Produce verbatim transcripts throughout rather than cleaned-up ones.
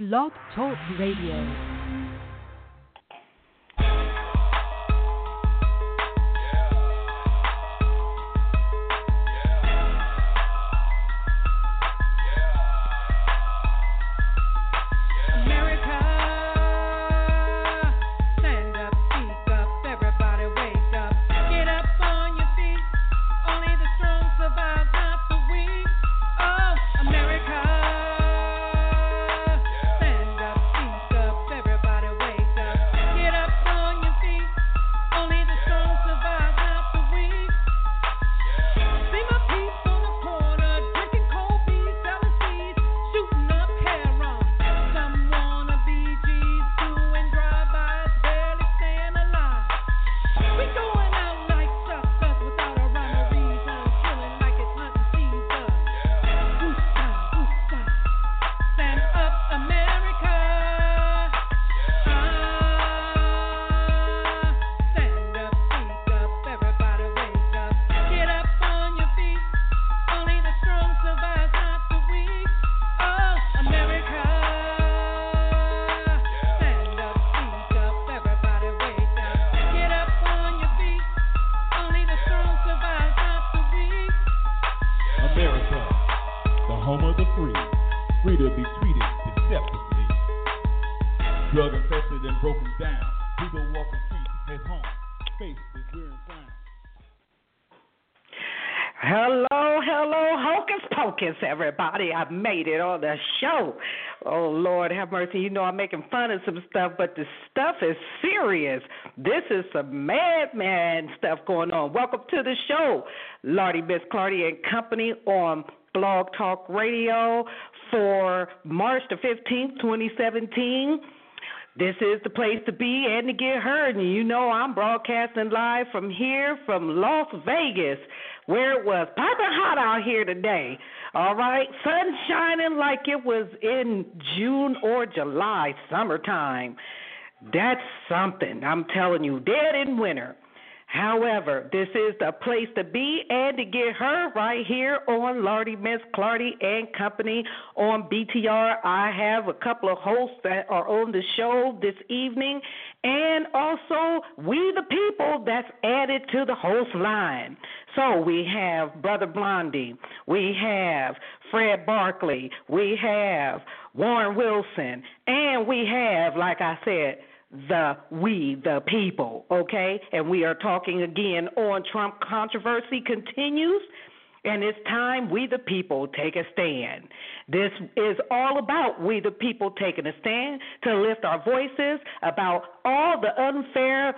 Blog Talk Radio. Everybody, I've made it on the show. Oh, Lord, have mercy. You know I'm making fun of some stuff, but the stuff is serious. This is some madman stuff going on. Welcome to the show, Lardy, Miss Clardy and Company on Blog Talk Radio for March the fifteenth, twenty seventeen. This is the place to be and to get heard. And you know I'm broadcasting live from here, from Las Vegas, where it was popping hot out here today. All right, sun shining like it was in June or July, summertime. That's something, I'm telling you, dead in winter. However, this is the place to be and to get her right here on Lardy, Miss Clardy and Company on B T R. I have a couple of hosts that are on the show this evening, and also we the people that's added to the host line. So we have Brother Blondie, we have Fred Barkley, we have Warren Wilson, and we have, like I said, the we, the people, okay? And we are talking again on Trump controversy continues, and it's time we, the people, take a stand. This is all about we, the people, taking a stand to lift our voices about all the unfair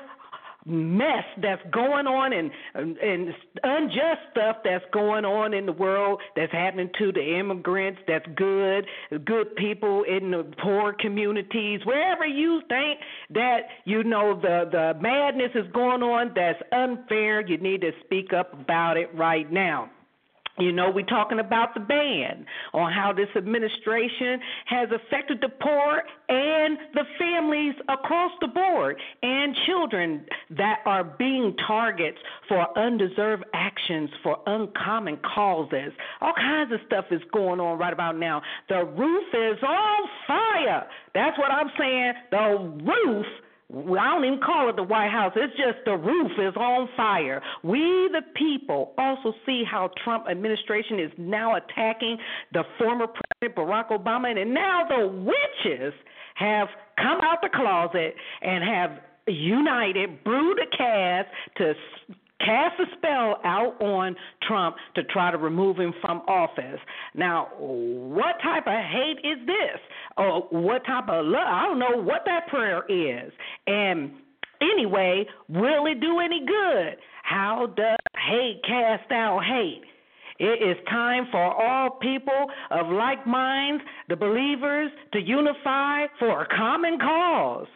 mess that's going on and, and unjust stuff that's going on in the world that's happening to the immigrants, that's good, good people in the poor communities, wherever you think that, you know, the, the madness is going on that's unfair, you need to speak up about it right now. You know, we're talking about the ban on how this administration has affected the poor and the families across the board and children that are being targets for undeserved actions, for uncommon causes. All kinds of stuff is going on right about now. The roof is on fire. That's what I'm saying. The roof. I don't even call it the White House. It's just the roof is on fire. We, the people, also see how Trump administration is now attacking the former President Barack Obama, and now the witches have come out the closet and have united, brewed a cast to cast a spell out on Trump to try to remove him from office. Now, what type of hate is this? Or what type of love? I don't know what that prayer is. And anyway, will it do any good? How does hate cast out hate? It is time for all people of like minds, the believers, to unify for a common cause.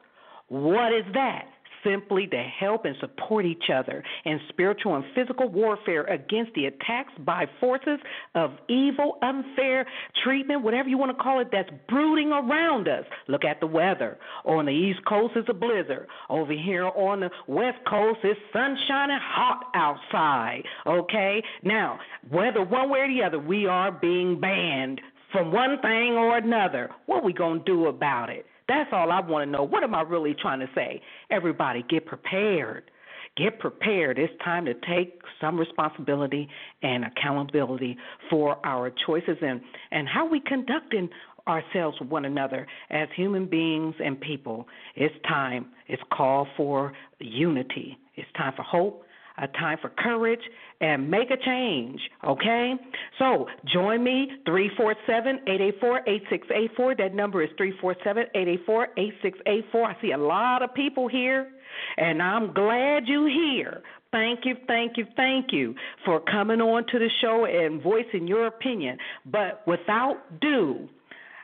What is that? Simply to help and support each other in spiritual and physical warfare against the attacks by forces of evil, unfair treatment, whatever you want to call it, that's brooding around us. Look at the weather. On the East Coast, it's a blizzard. Over here on the West Coast, it's sunshine and hot outside, okay? Now, whether one way or the other, we are being banned from one thing or another. What are we going to do about it? That's all I want to know. What am I really trying to say? Everybody get prepared. Get prepared. It's time to take some responsibility and accountability for our choices and, and how we conducting ourselves with one another as human beings and people. It's time. It's called for unity. It's time for hope, a time for courage, and make a change, okay? So join me, three four seven, eight eight four, eight six eight four. That number is three four seven, eight eight four, eight six eight four. I see a lot of people here, and I'm glad you're here. Thank you, thank you, thank you for coming on to the show and voicing your opinion. But without do,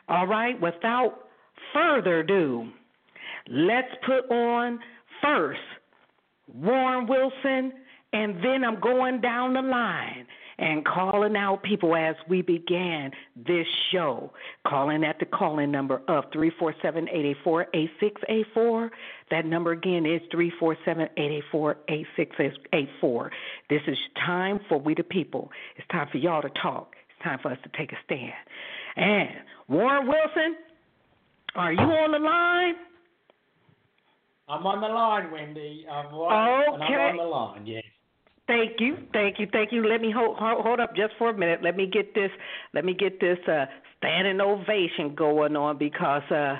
all right, without further ado, let's put on first Warren Wilson, and then I'm going down the line and calling out people as we began this show. Calling at the call-in number of three four seven, eight eight four, eight six eight four. That number again is three four seven, eight eight four, eight six eight four. This is time for we the people. It's time for y'all to talk. It's time for us to take a stand. And Warren Wilson, are you on the line? I'm on the line, Wendy. I'm on, okay. I'm on the line, yes. Thank you, thank you, thank you. Let me hold, hold up just for a minute. Let me get this. Let me get this uh, standing ovation going on because uh,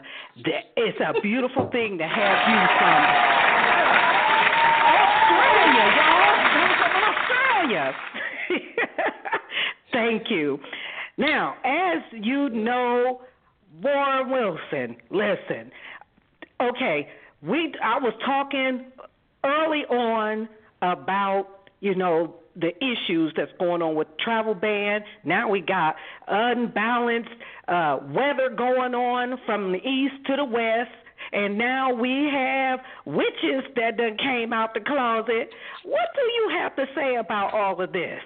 it's a beautiful thing to have you from Australia, y'all. From Australia. Thank you. Now, as you know, Warren Wilson. Listen, okay. We, I was talking early on about, you know, the issues that's going on with travel ban. Now we got unbalanced uh, weather going on from the east to the west. And now we have witches that done came out the closet. What do you have to say about all of this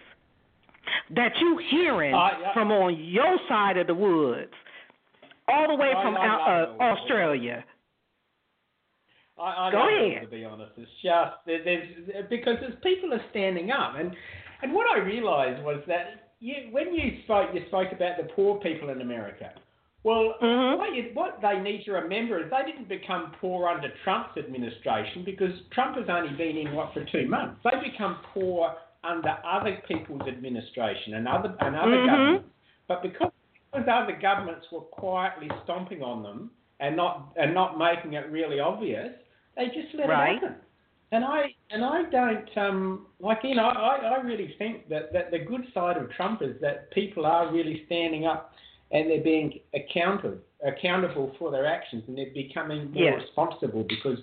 that you hearing uh, yeah. from on your side of the woods, all the way oh, from no, out, uh, no, Australia? I, I Go don't ahead. Know, to be honest, it's just there, there's because as people are standing up, and, and what I realised was that you, when you spoke, you spoke about the poor people in America. Well, mm-hmm. what, you, what they need to remember is they didn't become poor under Trump's administration because Trump has only been in what for two months. They become poor under other people's administration and other and other mm-hmm. governments, but because, because other governments were quietly stomping on them and not and not making it really obvious. They just let right. it happen, and I and I don't um, like you know I, I really think that, that the good side of Trump is that people are really standing up and they're being accountable accountable for their actions and they're becoming more yes. responsible because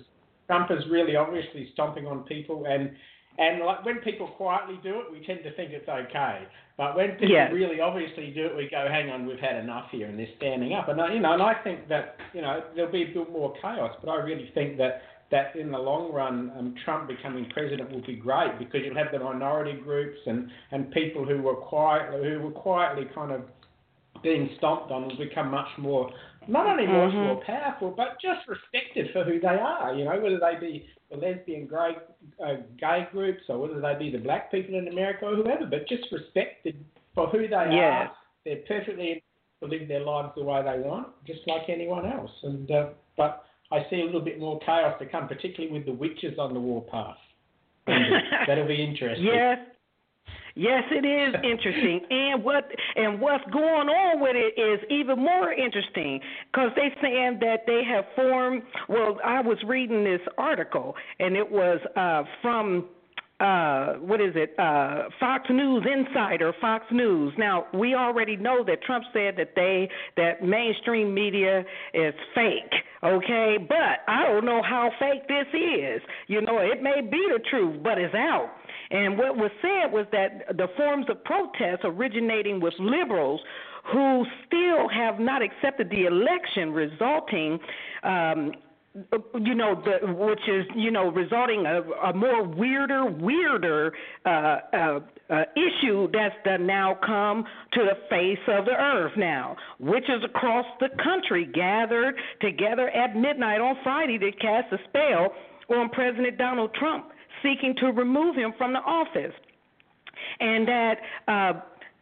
Trump is really obviously stomping on people and and like when people quietly do it we tend to think it's okay but when people yes. really obviously do it we go hang on we've had enough here and they're standing up and I, you know and I think that you know there'll be a bit more chaos but I really think that. That in the long run, um, Trump becoming president will be great because you'll have the minority groups and, and people who were quietly who were quietly kind of being stomped on will become much more not only much mm-hmm. more powerful but just respected for who they are. You know, whether they be the lesbian gay uh, gay groups or whether they be the black people in America or whoever, but just respected for who they yes. are. They're perfectly able to live their lives the way they want, just like anyone else. And uh, but. I see a little bit more chaos to come, particularly with the witches on the warpath. That'll be interesting. Yes, yes, it is interesting, and what and what's going on with it is even more interesting because they're saying that they have formed. Well, I was reading this article, and it was uh, from. Uh, what is it, uh, Fox News Insider, Fox News. Now, we already know that Trump said that they that mainstream media is fake, okay? But I don't know how fake this is. You know, it may be the truth, but it's out. And what was said was that the forms of protest originating with liberals who still have not accepted the election resulting um You know, the, which is, you know, resulting a, a more weirder, weirder uh, uh, uh, issue that's done now come to the face of the earth now. Witches across the country gathered together at midnight on Friday to cast a spell on President Donald Trump, seeking to remove him from the office. And that... Uh,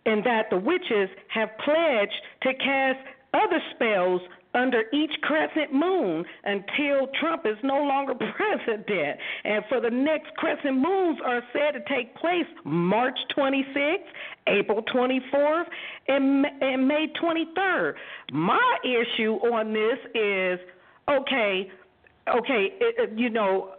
and that the witches have pledged to cast other spells under each crescent moon until Trump is no longer president. And for the next crescent moons are said to take place March twenty-sixth, April twenty-fourth, and, and May twenty-third. My issue on this is, okay, okay, it, you know,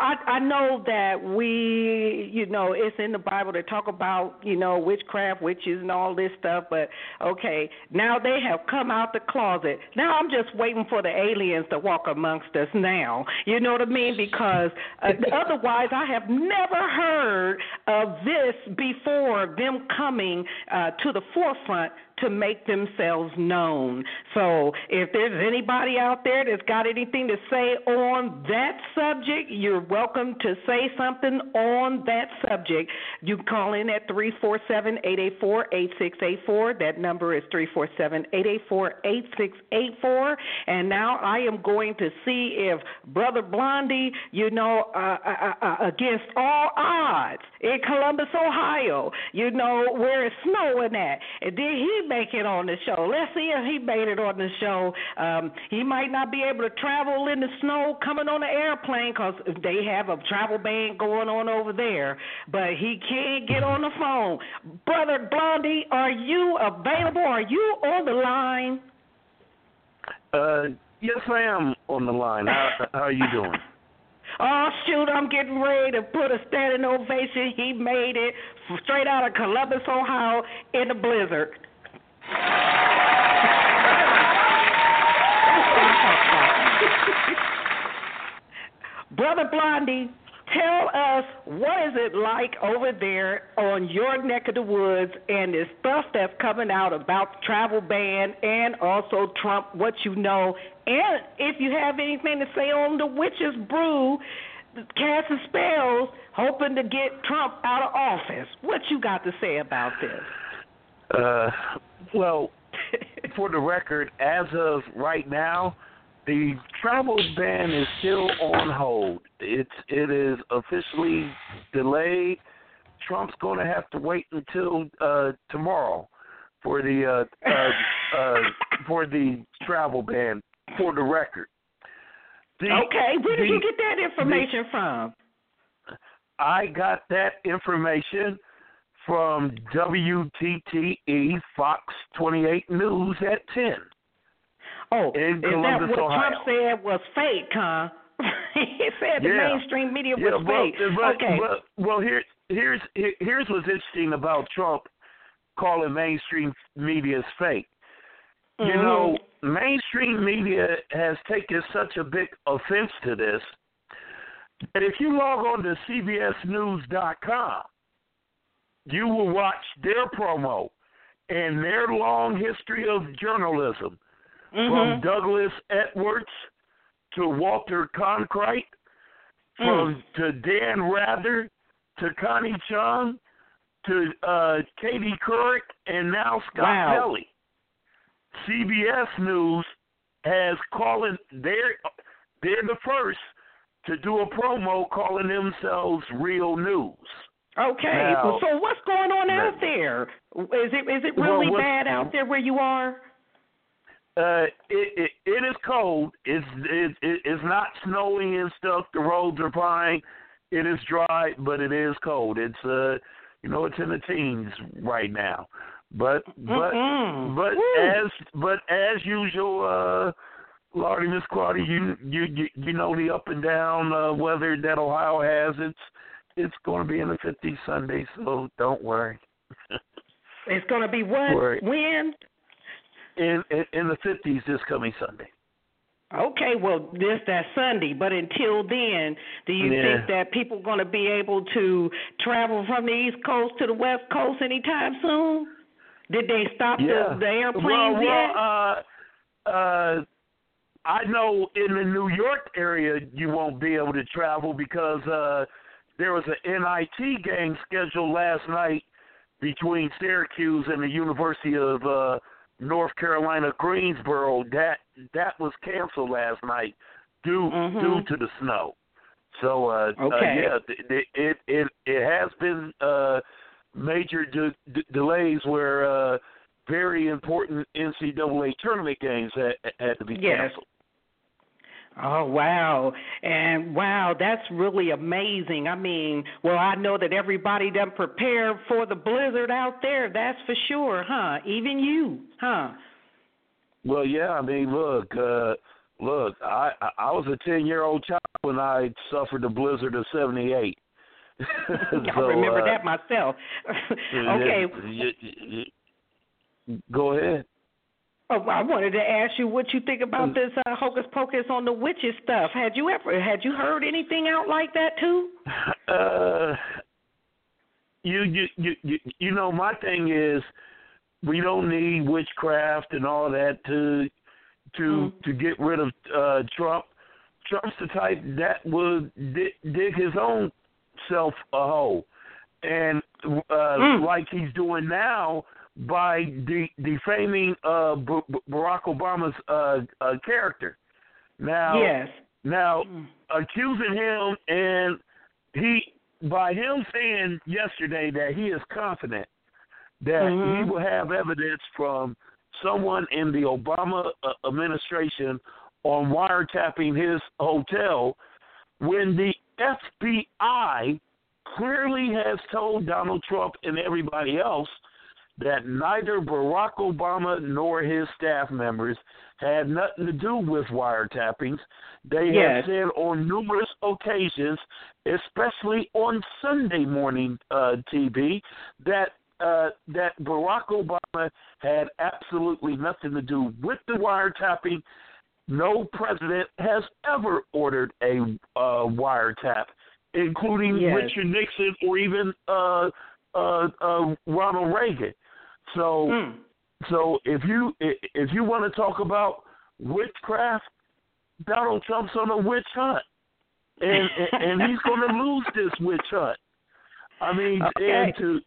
I, I know that we, you know, it's in the Bible to talk about, you know, witchcraft, witches, and all this stuff, but, okay, now they have come out the closet. Now I'm just waiting for the aliens to walk amongst us now, you know what I mean, because uh, otherwise I have never heard of this before, them coming uh, to the forefront to make themselves known. So if there's anybody out there that's got anything to say on that subject, you're welcome to say something on that subject. You can call in at three four seven, eight eight four, eight six eight four. That number is three four seven, eight eight four, eight six eight four. And now I am going to see if Brother Blondie, you know, uh, uh, uh, against all odds in Columbus, Ohio, you know, where it's snowing at, and did he make it on the show. Let's see if he made it on the show. Um, he might not be able to travel in the snow coming on the airplane because they have a travel ban going on over there, but he can't get on the phone. Brother Blondie, are you available? Are you on the line? Uh, yes, I am on the line. How, how are you doing? Oh, shoot, I'm getting ready to put a standing ovation. He made it straight out of Columbus, Ohio in a blizzard. Brother Blondie, tell us, what is it like over there on your neck of the woods and this stuff that's coming out about the travel ban and also Trump, what you know, and if you have anything to say on the witches' brew, casting spells, hoping to get Trump out of office. What you got to say about this? Uh, well, for the record, as of right now, the travel ban is still on hold. It's it is officially delayed. Trump's going to have to wait until uh, tomorrow for the uh, uh, uh, for the travel ban. For the record, the, okay. Where did the, you get that information the, from? I got that information from W T T E Fox twenty-eight News at ten. Oh, in Columbus, is that what Ohio. Trump said was fake, huh? He said the yeah. mainstream media yeah, was well, fake. But, okay. But, well, here, here's here's what's interesting about Trump calling mainstream media fake. Mm-hmm. You know, mainstream media has taken such a big offense to this that if you log on to C B S news dot com, you will watch their promo and their long history of journalism, mm-hmm. from Douglas Edwards to Walter Cronkite, from mm. to Dan Rather to Connie Chung to uh, Katie Couric, and now Scott wow. Pelley. C B S News has calling they're they're the first to do a promo calling themselves real news. Okay, now, so what's going on now, out there? Is it is it really well, bad out there where you are? Uh, it, it it is cold. It's it, it it's not snowing and stuff. The roads are fine. It is dry, but it is cold. It's uh, you know, it's in the teens right now. But but Mm-mm. but Woo. as but as usual, uh, Lardy, Miss Claudia, you, you you you know the up and down uh, weather that Ohio has. It's It's going to be in the fifties Sunday, so don't worry. It's going to be what? Worry. When? In, in in the fifties this coming Sunday. Okay, well, this that Sunday, but until then, do you yeah. think that people are going to be able to travel from the East Coast to the West Coast anytime soon? Did they stop yeah. the, the airplanes well, well, yet? Uh, uh, I know in the New York area you won't be able to travel because uh, – there was an N I T game scheduled last night between Syracuse and the University of uh, North Carolina Greensboro. That that was canceled last night due mm-hmm. due to the snow. So uh, okay. uh, yeah, it, it it it has been uh, major de- de- delays where uh, very important N C double A tournament games had, had to be yes. canceled. Oh, wow. And, wow, that's really amazing. I mean, well, I know that everybody done prepared for the blizzard out there. That's for sure, huh? Even you, huh? Well, yeah, I mean, look, uh, look, I, I was a ten-year-old child when I suffered the blizzard of seventy-eight. so, I remember uh, that myself. Okay. Y- y- y- go ahead. Oh, I wanted to ask you what you think about this uh, hocus pocus on the witches stuff. Had you ever had you heard anything out like that too? Uh, you, you you you you know, my thing is we don't need witchcraft and all that to to mm. to get rid of uh, Trump. Trump's the type that would dig his own self a hole, and uh, mm. like he's doing now. By de- defaming uh, B- B- Barack Obama's uh, uh, character, now, yes. now mm. accusing him, and he by him saying yesterday that he is confident that mm-hmm. he will have evidence from someone in the Obama uh, administration on wiretapping his hotel, when the F B I clearly has told Donald Trump and everybody else that neither Barack Obama nor his staff members had nothing to do with wiretappings. They yes. have said on numerous occasions, especially on Sunday morning uh, T V, that uh, that Barack Obama had absolutely nothing to do with the wiretapping. No president has ever ordered a uh, wiretap, including yes. Richard Nixon or even uh, uh, uh, Ronald Reagan. So, mm. so if you if you want to talk about witchcraft, Donald Trump's on a witch hunt, and and, and he's going to lose this witch hunt. I mean, okay. and to,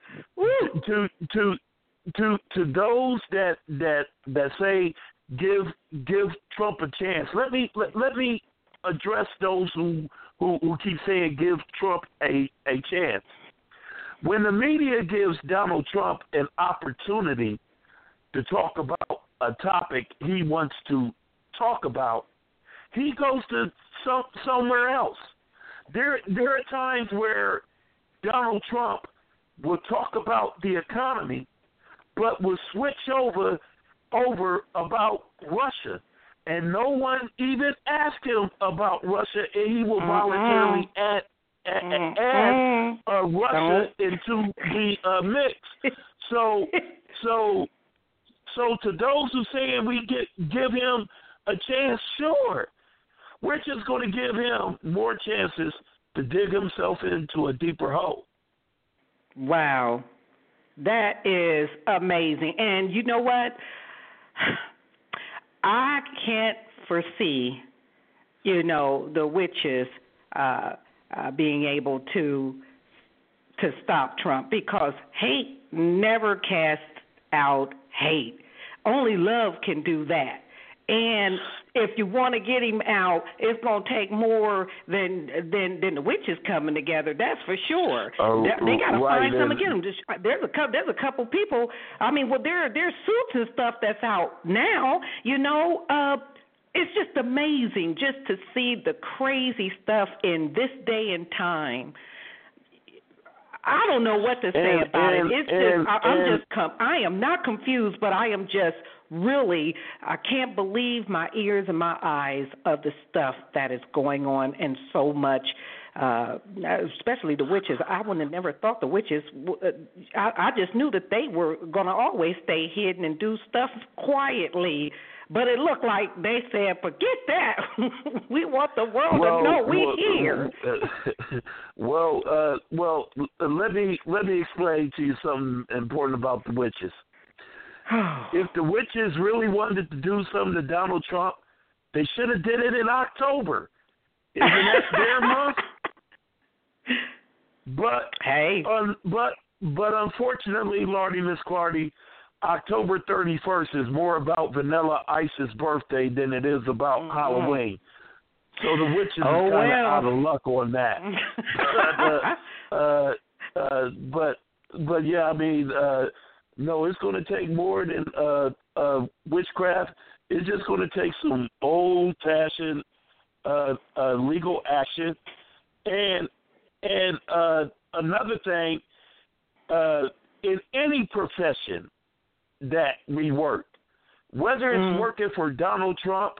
to to to to those that that that say give give Trump a chance. Let me let, let me address those who, who who keep saying give Trump a, a chance. When the media gives Donald Trump an opportunity to talk about a topic he wants to talk about, he goes to some, somewhere else. There, there are times where Donald Trump will talk about the economy, but will switch over over about Russia, and no one even asked him about Russia, and he will mm-hmm. voluntarily add and add uh, Russia into the uh, mix. So, so, so to those who say we get, give him a chance, sure, we're just going to give him more chances to dig himself into a deeper hole. Wow, that is amazing. And you know what? I can't foresee, you know, the witches. Uh, Uh, being able to to stop Trump, because hate never casts out hate. Only love can do that. And if you want to get him out, it's going to take more than than than the witches coming together. That's for sure. Uh, they, they got to right find some and get him. Just, there's a couple. There's a couple people. I mean, well, there there's suits and stuff that's out now. You know. Uh, It's just amazing just to see the crazy stuff in this day and time. I don't know what to say and, about and, it. It's and, just, I, I'm just, com- I am not confused, but I am just really, I can't believe my ears and my eyes of the stuff that is going on, and so much, uh, especially the witches. I wouldn't have never thought the witches, uh, I, I just knew that they were going to always stay hidden and do stuff quietly. But it looked like they said, forget that. We want the world well, to know we well, here. Uh, well, uh, well, let me let me explain to you something important about the witches. If the witches really wanted to do something to Donald Trump, they should have did it in October. Isn't that their month? But hey, um, but but unfortunately, Lardy Miss Clardy, October thirty-first is more about Vanilla Ice's birthday than it is about mm-hmm. Halloween. So the witches oh, are kind of well. out of luck on that. but, uh, uh, uh, but but yeah, I mean, uh, no, it's going to take more than uh, uh, witchcraft. It's just going to take some old-fashioned uh, uh, legal action, and and uh, another thing, uh, in any profession that we work, whether it's mm. working for Donald Trump,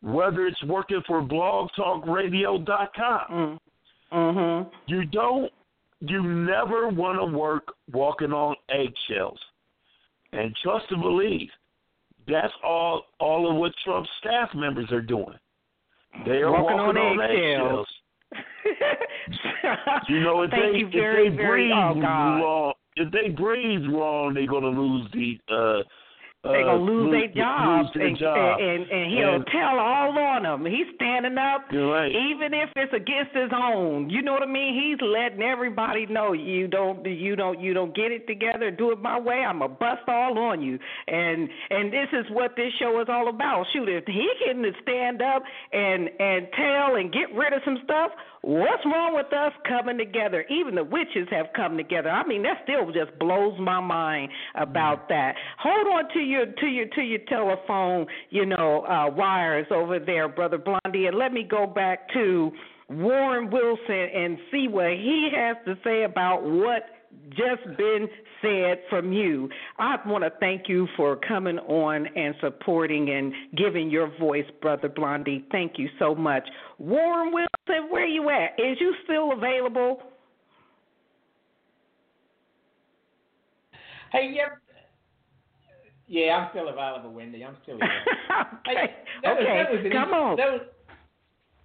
whether it's working for blog talk radio dot com, mm. mm-hmm. you don't, you never want to work walking on eggshells. And trust and believe, that's all all of what Trump's staff members are doing. They are walking, walking on, on eggshells. eggshells. You know, if Thank they, you very, if they very, breathe oh God. wrong, if they breathe wrong, they're going to lose the. Uh, They're going to lose uh, their jobs, lose their and, job. and, and, and he'll and, tell all on them. He's standing up, right. even if it's against his own. You know what I mean? He's letting everybody know, you don't you don't, you don't get it together, do it my way, I'm going to bust all on you. And and this is what this show is all about. Shoot, if he can stand up and, and tell and get rid of some stuff, what's wrong with us coming together? Even the witches have come together. I mean, that still just blows my mind about that. Hold on to your to your to your telephone, you know, uh, wires over there, Brother Blondie, and let me go back to Warren Wilson and see what he has to say about what just been said from you. I want to thank you for coming on and supporting and giving your voice, Brother Blondie. Thank you so much. Warren Wilson, where you at? Is you still available? Hey, yep. Yeah, I'm still available, Wendy. I'm still available. okay, hey, okay. Was, was an, come on. That was,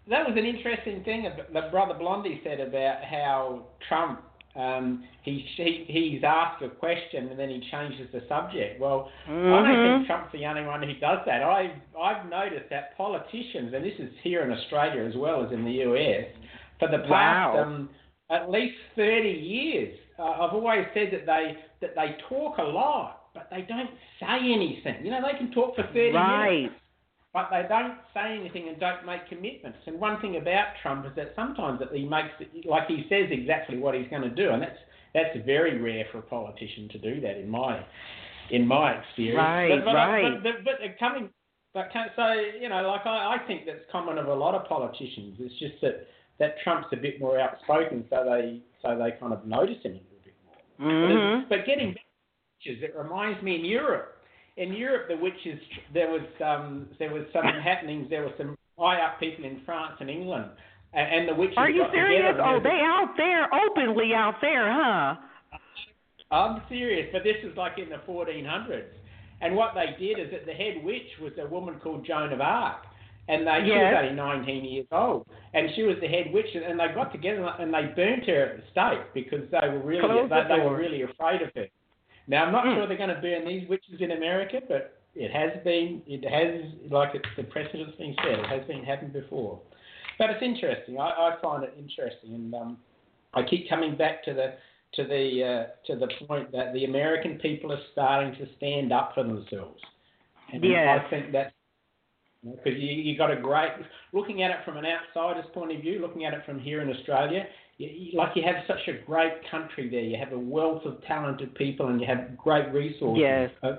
that was an interesting thing that Brother Blondie said about how Trump, Um, he, he he's asked a question and then he changes the subject. Well, mm-hmm. I don't think Trump's the only one who does that. I've, I've noticed that politicians, and this is here in Australia as well as in the U S, for the past wow. um, at least thirty years, uh, I've always said that they that they talk a lot, but they don't say anything. You know, they can talk for thirty right. minutes, but they don't say anything and don't make commitments. And one thing about Trump is that sometimes that he makes, like he says exactly what he's going to do, and that's that's very rare for a politician to do that in my in my experience. Right, but, but right. I, but, but coming, but so you know, like I, I think that's common of a lot of politicians. It's just that, that Trump's a bit more outspoken, so they so they kind of notice him a little bit more. Mm-hmm. But, but getting back to witches, it reminds me in Europe. In Europe, the witches, there was um, there was some happenings. There were some high-up people in France and England, and, and the witches. Are you serious? Oh, they out there, openly out there, huh? I'm serious, but this is like in the fourteen hundreds. And what they did is that the head witch was a woman called Joan of Arc, and they, yes. she was only nineteen years old, and she was the head witch, and they got together and they burnt her at the stake because they were really they, they were really afraid of her. Now, I'm not mm. sure they're going to burn these witches in America, but it has been, it has, like it's the precedent's been said, it has been happened before. But it's interesting. I, I find it interesting, and um, I keep coming back to the to the uh, to the point that the American people are starting to stand up for themselves, and yes. I think that's because you, you got a great looking at it from an outsider's point of view, looking at it from here in Australia. Like you have such a great country there. You have a wealth of talented people and you have great resources. Yes.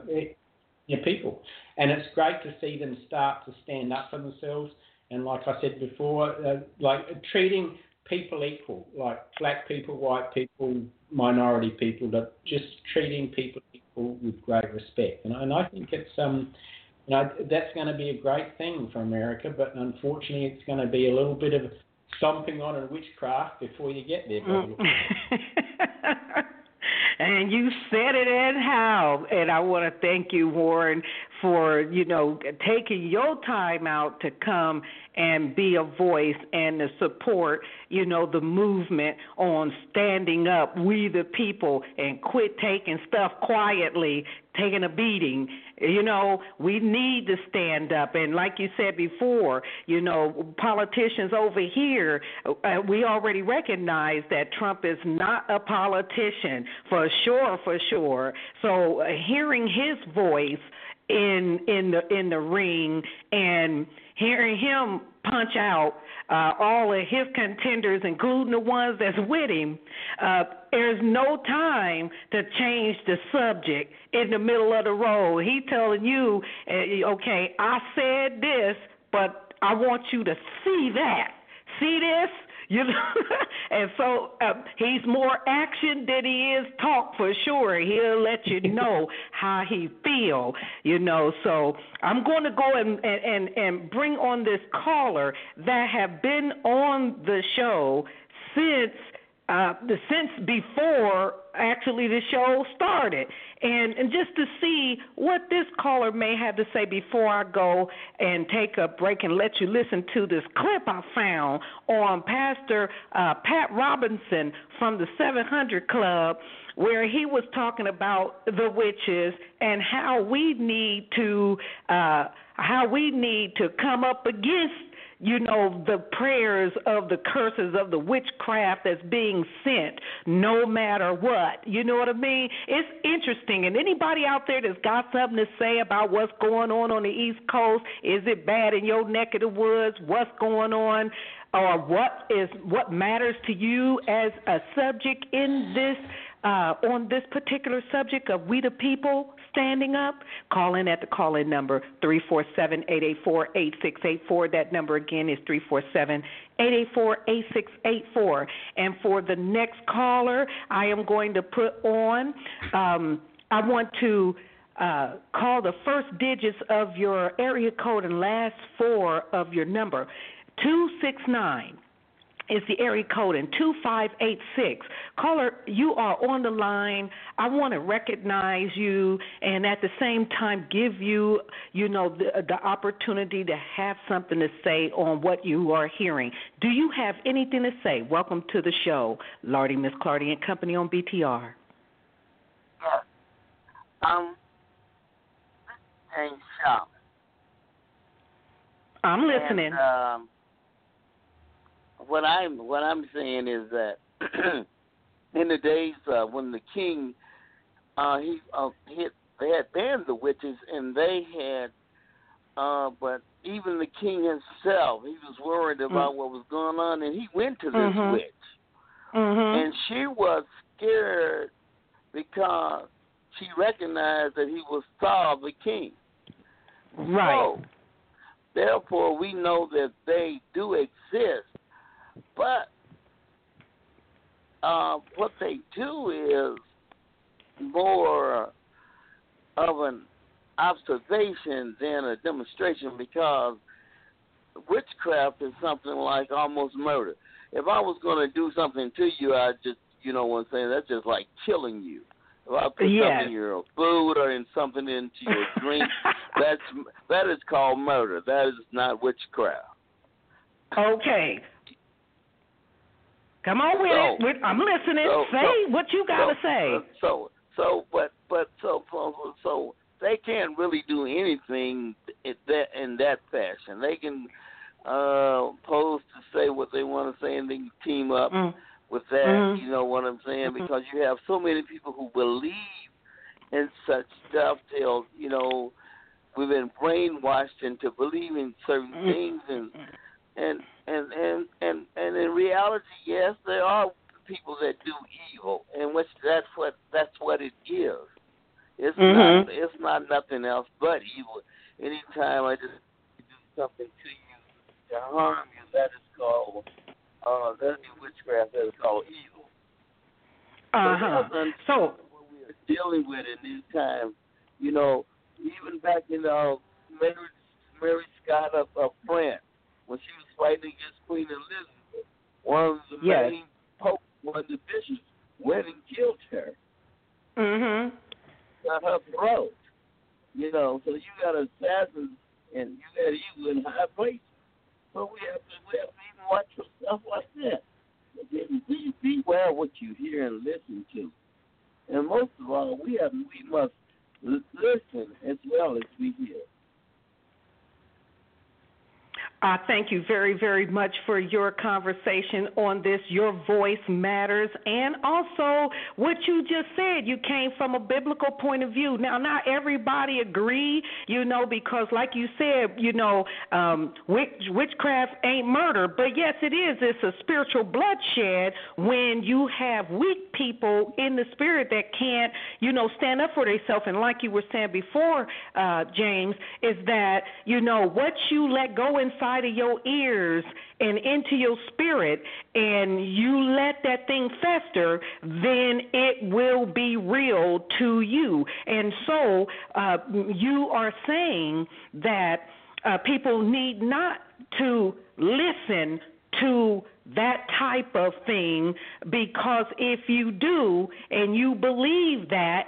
Your people. And it's great to see them start to stand up for themselves. And like I said before, uh, like treating people equal, like black people, white people, minority people, but just treating people equal with great respect. And I, and I think it's, um, you know, that's going to be a great thing for America, but unfortunately it's going to be a little bit of stomping on in witchcraft before you get there. Mm. And you said it and how. And I want to thank you, Warren, for, you know, taking your time out to come and be a voice and to support, you know, the movement on standing up, we the people, and quit taking stuff quietly, taking a beating. You know, we need to stand up. And like you said before, you know, politicians over here, uh, we already recognize that Trump is not a politician, for sure, for sure. So uh, hearing his voice in in the in the ring and hearing him punch out uh, all of his contenders, including the ones that's with him, uh, there's no time to change the subject in the middle of the road. He telling you, okay, I said this, but I want you to see that. See this? You know? And so uh, he's more action than he is talk, for sure. He'll let you know how he feel, you know. So I'm going to go and, and, and bring on this caller that have been on the show since uh, the since before actually the show started, and, and just to see what this caller may have to say before I go and take a break and let you listen to this clip I found on Pastor uh, Pat Robinson from the seven hundred Club, where he was talking about the witches and how we need to uh, how we need to come up against, you know, the prayers of the curses of the witchcraft that's being sent no matter what. You know what I mean? It's interesting. And anybody out there that's got something to say about what's going on on the East Coast, is it bad in your neck of the woods? What's going on? Or what is what matters to you as a subject in this, uh, on this particular subject of we the people standing up? Call in at the call-in number three four seven, eight eight four, eight six eight four. That number again is three four seven, eight eight four, eight six eight four. And for the next caller, I am going to put on, um, I want to uh, call the first digits of your area code and last four of your number. two six nine is the area code, and two five eight six. Caller, you are on the line. I want to recognize you and at the same time give you, you know, the, the opportunity to have something to say on what you are hearing. Do you have anything to say? Welcome to the show, Lardy, Miss Clardy and Company on B T R. Yes. Um, James Shalliman. I'm listening. And, um, What I'm what I'm saying is that in the days uh, when the king uh, he uh, hit, they had banned the witches, and they had, uh, but even the king himself, he was worried about mm-hmm. what was going on, and he went to this mm-hmm. witch, mm-hmm. and she was scared because she recognized that he was Saul the king. Right. So, therefore, we know that they do exist. But uh, what they do is more of an observation than a demonstration, because witchcraft is something like almost murder. If I was going to do something to you, I just, you know what I'm saying, that's just like killing you. If I put yes. something in your food or in something into your drink, that's, that is called murder. That is not witchcraft. Okay. Come on with so, it. I'm listening. So, say so, what you got to so, say. So, so, but, but, so, so, they can't really do anything in that, in that fashion. They can uh, pose to say what they want to say, and they can team up mm. with that. Mm-hmm. You know what I'm saying? Mm-hmm. Because you have so many people who believe in such stuff. They'll, you know, we've been brainwashed into believing certain mm-hmm. things, and. And and, and and and in reality, yes, there are people that do evil, and which that's what that's what it is. It's mm-hmm. not it's not nothing else but evil. Anytime I just do something to you to harm you, that is called uh, that is witchcraft. That is called evil. Uh huh. So what we are dealing with in these times, you know, even back in uh, Mary Mary Scott of, of France. When she was fighting against Queen Elizabeth, one of the yes. main Pope, one of the bishops, went and killed her. Mm-hmm. Got her throat. You know, so you got assassins and you got evil in high places. But we have to, we have to even watch for stuff like that. Be, be aware of what you hear and listen to. And most of all, we have we must listen as well as we hear. Uh, thank you very, very much for your conversation on this. Your voice matters. And also what you just said, you came from a biblical point of view. Now, not everybody agree, you know, because like you said, you know, um, witch, witchcraft ain't murder. But, yes, it is. It's a spiritual bloodshed when you have weak people in the spirit that can't, you know, stand up for themselves. And like you were saying before, uh, James, is that, you know, what you let go inside of your ears and into your spirit, and you let that thing fester, then it will be real to you. And so uh, you are saying that uh, people need not to listen to that type of thing, because if you do and you believe that,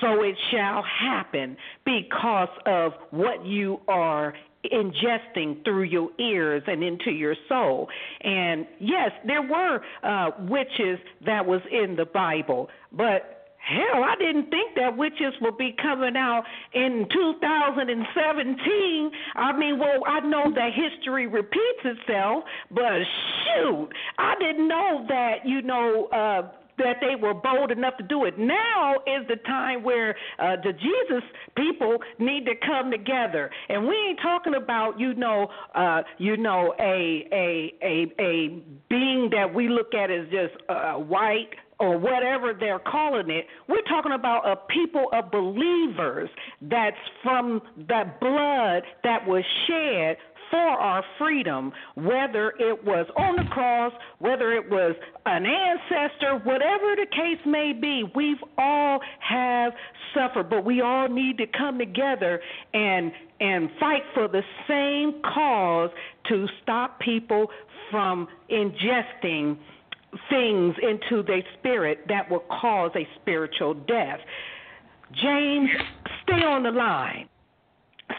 so it shall happen because of what you are ingesting through your ears and into your soul. And yes, there were uh, witches that was in the Bible, but hell, I didn't think that witches would be coming out in two thousand seventeen. I mean, well, I know that history repeats itself, but shoot, I didn't know that, you know, uh, that they were bold enough to do it. Now is the time where uh, the Jesus people need to come together. And we ain't talking about, you know, uh, you know, a, a, a, a being that we look at as just uh, white or whatever they're calling it. We're talking about a people of believers that's from the blood that was shed for our freedom, whether it was on the cross, whether it was an ancestor, whatever the case may be, we've all have suffered, but we all need to come together and and fight for the same cause to stop people from ingesting things into their spirit that will cause a spiritual death. James, stay on the line.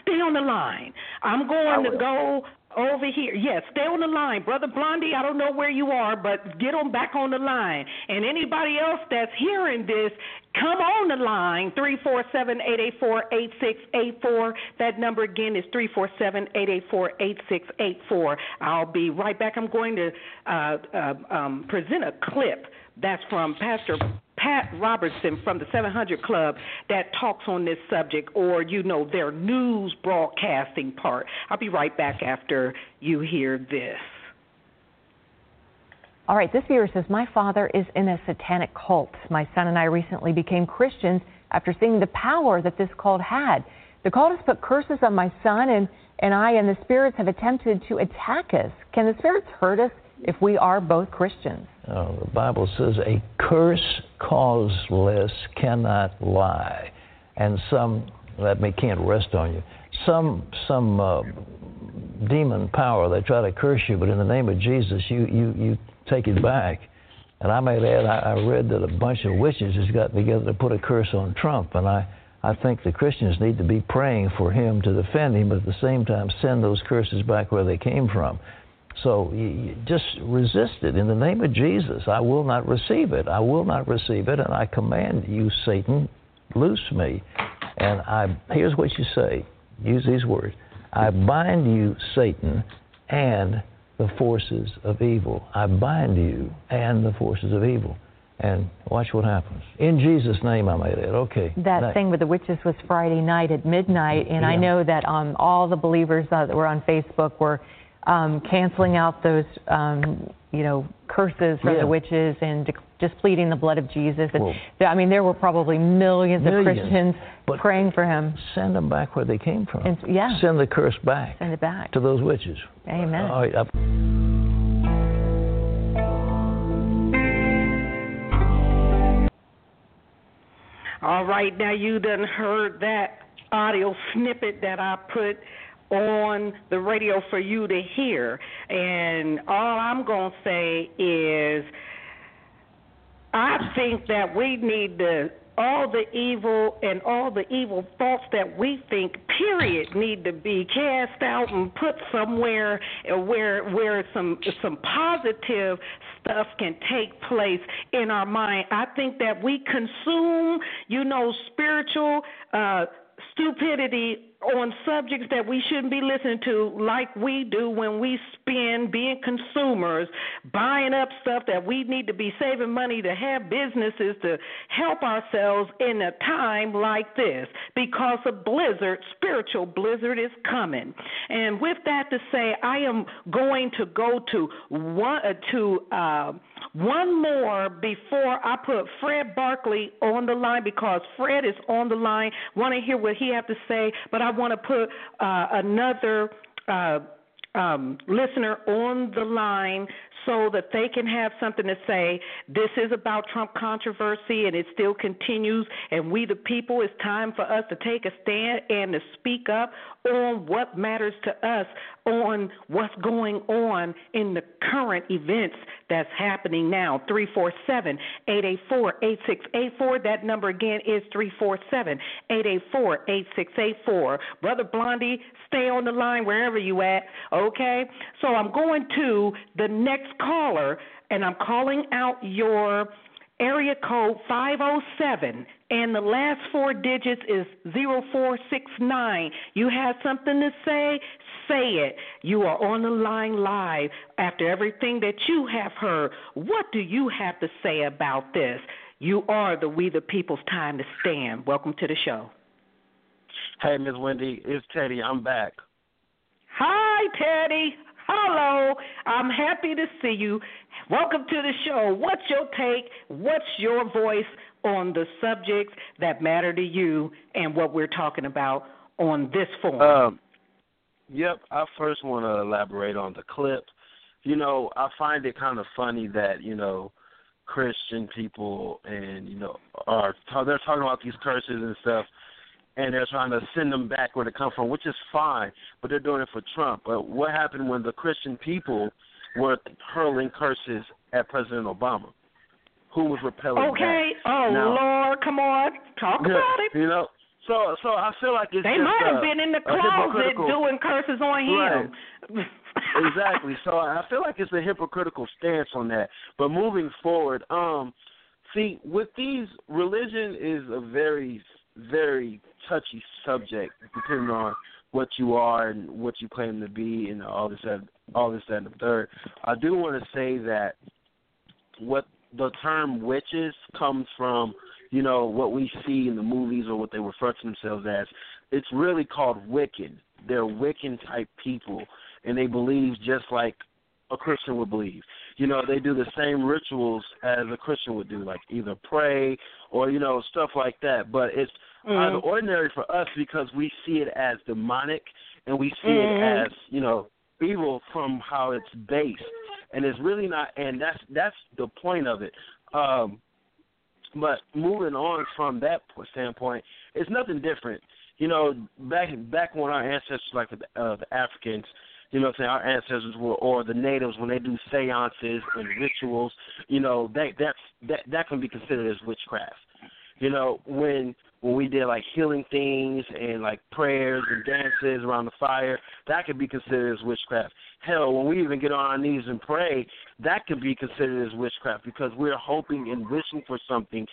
Stay on the line. I'm going to go over here. Yes, stay on the line. Brother Blondie, I don't know where you are, but get on back on the line. And anybody else that's hearing this, come on the line, three four seven, eight eight four, eight six eight four. That number again is three four seven, eight eight four, eight six eight four. I'll be right back. I'm going to uh, uh, um, present a clip that's from Pastor Pat Robertson from the seven hundred Club that talks on this subject, or, you know, their news broadcasting part. I'll be right back after you hear this. All right, this viewer says, my father is in a satanic cult. My son and I recently became Christians after seeing the power that this cult had. The cult has put curses on my son, and, and I and the spirits have attempted to attack us. Can the spirits hurt us if we are both Christians? Oh, the Bible says a curse causeless cannot lie. And some, that may can't rest on you. Some some uh, demon power, they try to curse you, but in the name of Jesus, you, you, you take it back. And I might add, I, I read that a bunch of witches has gotten together to put a curse on Trump, and I, I think the Christians need to be praying for him to defend him, but at the same time send those curses back where they came from. So you just resist it. In the name of Jesus, I will not receive it. I will not receive it. And I command you, Satan, loose me. And I here's what you say. Use these words. I bind you, Satan, and the forces of evil. I bind you and the forces of evil. And watch what happens. In Jesus' name, I made it. Okay. That now, thing with the witches was Friday night at midnight. And yeah. I know that um, all the believers uh, that were on Facebook were Um, canceling out those, um, you know, curses from yeah. the witches and de- just pleading the blood of Jesus. And well, I mean, there were probably millions, millions of Christians praying for him. Send them back where they came from. And, yeah. Send the curse back. Send it back. To those witches. Amen. Uh, all right, I- all right, now you done heard that audio snippet that I put on the radio for you to hear. And all I'm going to say is I think that we need to, all the evil and all the evil thoughts that we think, period, need to be cast out and put somewhere where where some some positive stuff can take place in our mind. I think that we consume, you know, spiritual uh, stupidity on subjects that we shouldn't be listening to, like we do when we spend being consumers, buying up stuff that we need to be saving money to have businesses to help ourselves in a time like this, because a blizzard, spiritual blizzard, is coming. And with that to say, I am going to go to one, uh, to uh, one more before I put Fred Barkley on the line, because Fred is on the line. Want to hear what he has to say, but I want to put uh, another uh, um, listener on the line so that they can have something to say. This is about Trump controversy, and it still continues, and we the people, it's time for us to take a stand and to speak up on what matters to us, on what's going on in the current events that's happening now. Three four seven, eight eight four, eight six eight four. That number again is three four seven, eight eight four, eight six eight four. Brother Blondie, stay on the line wherever you at, okay? So I'm going to the next caller, and I'm calling out your area code five oh seven, and the last four digits is zero four six nine. You have something to say, say it. You are on the line live. After everything that you have heard, what do you have to say about this? You are the We the People's time to stand. Welcome to the show. Hey, Miz Wendy, it's Teddy. I'm back. Hi, Teddy. Hello. I'm happy to see you. Welcome to the show. What's your take? What's your voice on the subjects that matter to you and what we're talking about on this forum? Um, yep. I first want to elaborate on the clip. You know, I find it kind of funny that, you know, Christian people and, you know, are they're talking about these curses and stuff, and they're trying to send them back where they come from, which is fine, but they're doing it for Trump. But what happened when the Christian people were hurling curses at President Obama, who was repelling them? Okay, back. oh, now, Lord, come on, talk yeah, about it. You know, so so I feel like it's They just, might have uh, been in the closet doing curses on him. Right. Exactly. So I feel like it's a hypocritical stance on that. But moving forward, um, see, with these, religion is a very – very touchy subject, depending on what you are and what you claim to be, and all this, that, all this, that, and the third. I do want to say that what the term witches comes from, you know, what we see in the movies or what they refer to themselves as. It's really called Wiccan. They're Wiccan type people, and they believe just like a Christian would believe. You know, they do the same rituals as a Christian would do, like either pray or, you know, stuff like that. But it's mm-hmm. out of the ordinary for us because we see it as demonic and we see mm-hmm. it as, you know, evil from how it's based. And it's really not, and that's that's the point of it. Um, but moving on from that standpoint, it's nothing different. You know, back back when our ancestors, like the, uh, the Africans, you know what I'm saying, our ancestors were, or the natives, when they do seances and rituals, you know, that that's, that that can be considered as witchcraft. You know, when when we did, like, healing things and, like, prayers and dances around the fire, that could be considered as witchcraft. Hell, when we even get on our knees and pray, that could be considered as witchcraft because we're hoping and wishing for something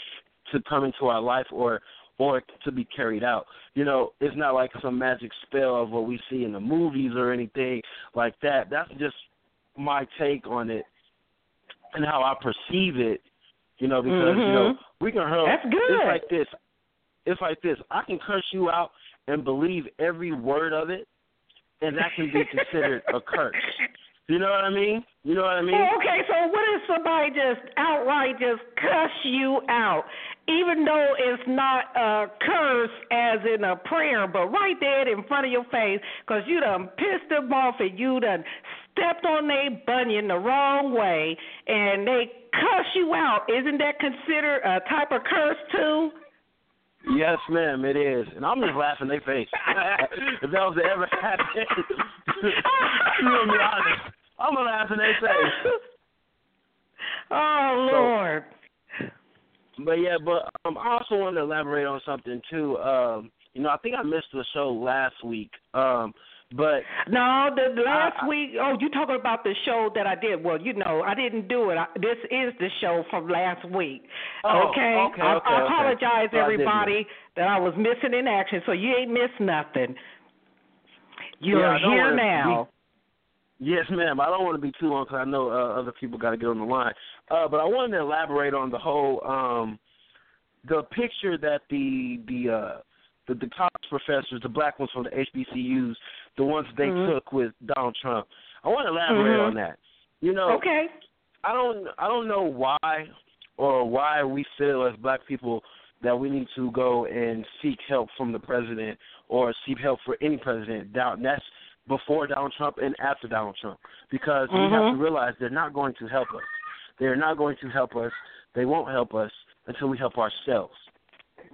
to come into our life or or to be carried out. You know, it's not like some magic spell of what we see in the movies or anything like that. That's just my take on it and how I perceive it, you know, because, mm-hmm. you know, we can hurl. That's good. It's like this. It's like this. I can curse you out and believe every word of it, and that can be considered a curse. You know what I mean? You know what I mean? Well, okay, so what if somebody just outright just cuss you out, even though it's not a curse as in a prayer, but right there in front of your face because you done pissed them off and you done stepped on their bunion the wrong way and they cuss you out. Isn't that considered a type of curse too? Yes, ma'am, it is. And I'm just laughing in their face. If that was to ever happen, you know, be honest, I'm going to laugh in their face. Oh, Lord. So, but, yeah, but um, I also want to elaborate on something, too. Um, you know, I think I missed the show last week. Um, But no, the last I, week. Oh, you talking about the show that I did? Well, you know, I didn't do it. I, this is the show from last week. Oh, okay? okay, I, okay. I apologize, okay. everybody, I that I was missing in action. So you ain't missed nothing. You're yeah, here now. Be, yes, ma'am. I don't want to be too long because I know uh, other people got to get on the line. Uh, but I wanted to elaborate on the whole um, the picture that the the. Uh, The, the college professors, the black ones from the H B C Us, the ones they mm-hmm. took with Donald Trump. I want to elaborate mm-hmm. on that. You know, okay. I don't, I don't know why or why we feel as black people that we need to go and seek help from the president or seek help for any president. That's before Donald Trump and after Donald Trump, because mm-hmm. we have to realize they're not going to help us. They're not going to help us. They won't help us until we help ourselves.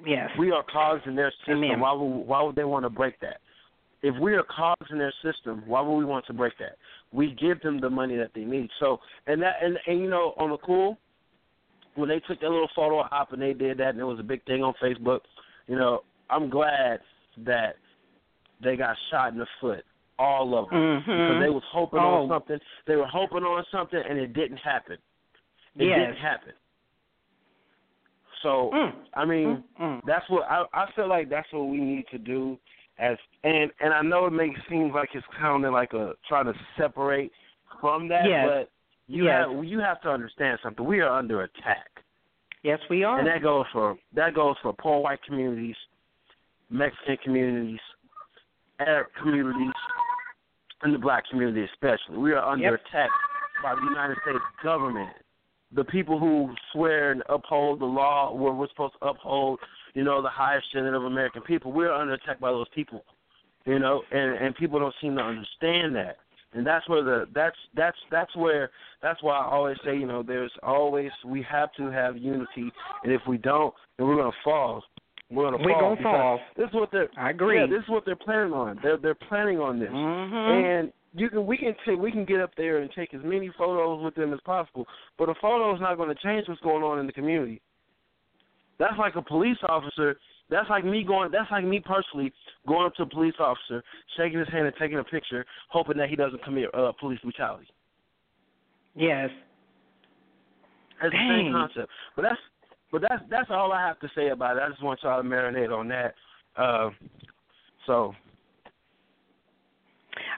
Yes. We are cogs in their system. Amen. Why would why would they want to break that? If we are cogs in their system, why would we want to break that? We give them the money that they need. So and that and, and you know, on the cool, when they took that little photo op and they did that and it was a big thing on Facebook, you know, I'm glad that they got shot in the foot. All of them. Mm-hmm. Because they was hoping oh. on something. They were hoping on something and it didn't happen. It yes. didn't happen. So, mm. I mean, mm. that's what I, I feel like that's what we need to do. As and, and I know it makes seems like it's kind of like a trying to separate from that, yes. but you yes. have you have to understand something. We are under attack. Yes, we are. And that goes for that goes for poor white communities, Mexican communities, Arab communities, and the black community especially. We are under yep. attack by the United States government. The people who swear and uphold the law, where we're supposed to uphold, you know, the highest standard of American people, we're under attack by those people, you know, and, and people don't seem to understand that, and that's where the that's that's that's where that's why I always say, you know, there's always we have to have unity, and if we don't, then we're gonna fall. We're gonna we fall. We're gonna fall. This is what they're. I agree. Yeah, this is what they're planning on. They're they're planning on this, mm-hmm. and. You can we can take we can get up there and take as many photos with them as possible, but a photo is not going to change what's going on in the community. That's like a police officer. That's like me going. That's like me personally going up to a police officer, shaking his hand and taking a picture, hoping that he doesn't commit uh, police brutality. Yes, that's Dang. the same concept. But that's but that's that's all I have to say about it. I just want y'all to marinate on that. Uh, so.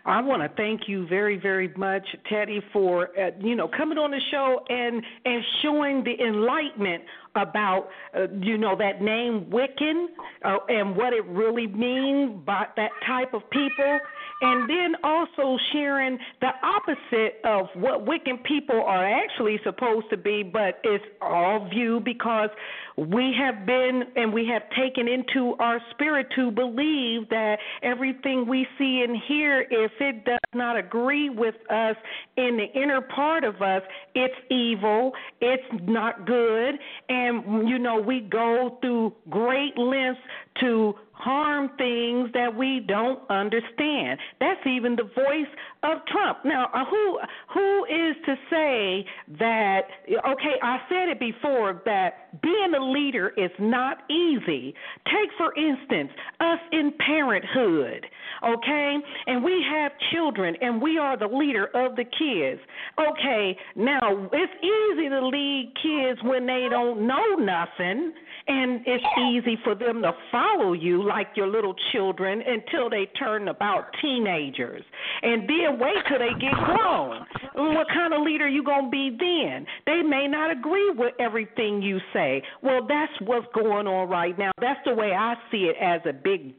I want to thank you very, very much, Teddy, for, uh, you know, coming on the show and, and showing the enlightenment about, uh, you know, that name Wiccan uh, and what it really means by that type of people. And then also sharing the opposite of what Wiccan people are actually supposed to be, but it's all viewed because we have been and we have taken into our spirit to believe that everything we see and hear, if it does not agree with us in the inner part of us, it's evil, it's not good, and, you know, we go through great lengths to harm things that we don't understand. That's even the voice of Trump. Now, who who is to say that, okay, I said it before, that being a leader is not easy. Take, for instance, us in parenthood, okay? And we have children, and we are the leader of the kids. Okay, now, it's easy to lead kids when they don't know nothing, and it's easy for them to follow you like your little children until they turn about teenagers. And then wait till they get grown. What kind of leader are you going to be then? They may not agree with everything you say. Well, that's what's going on right now. That's the way I see it as a big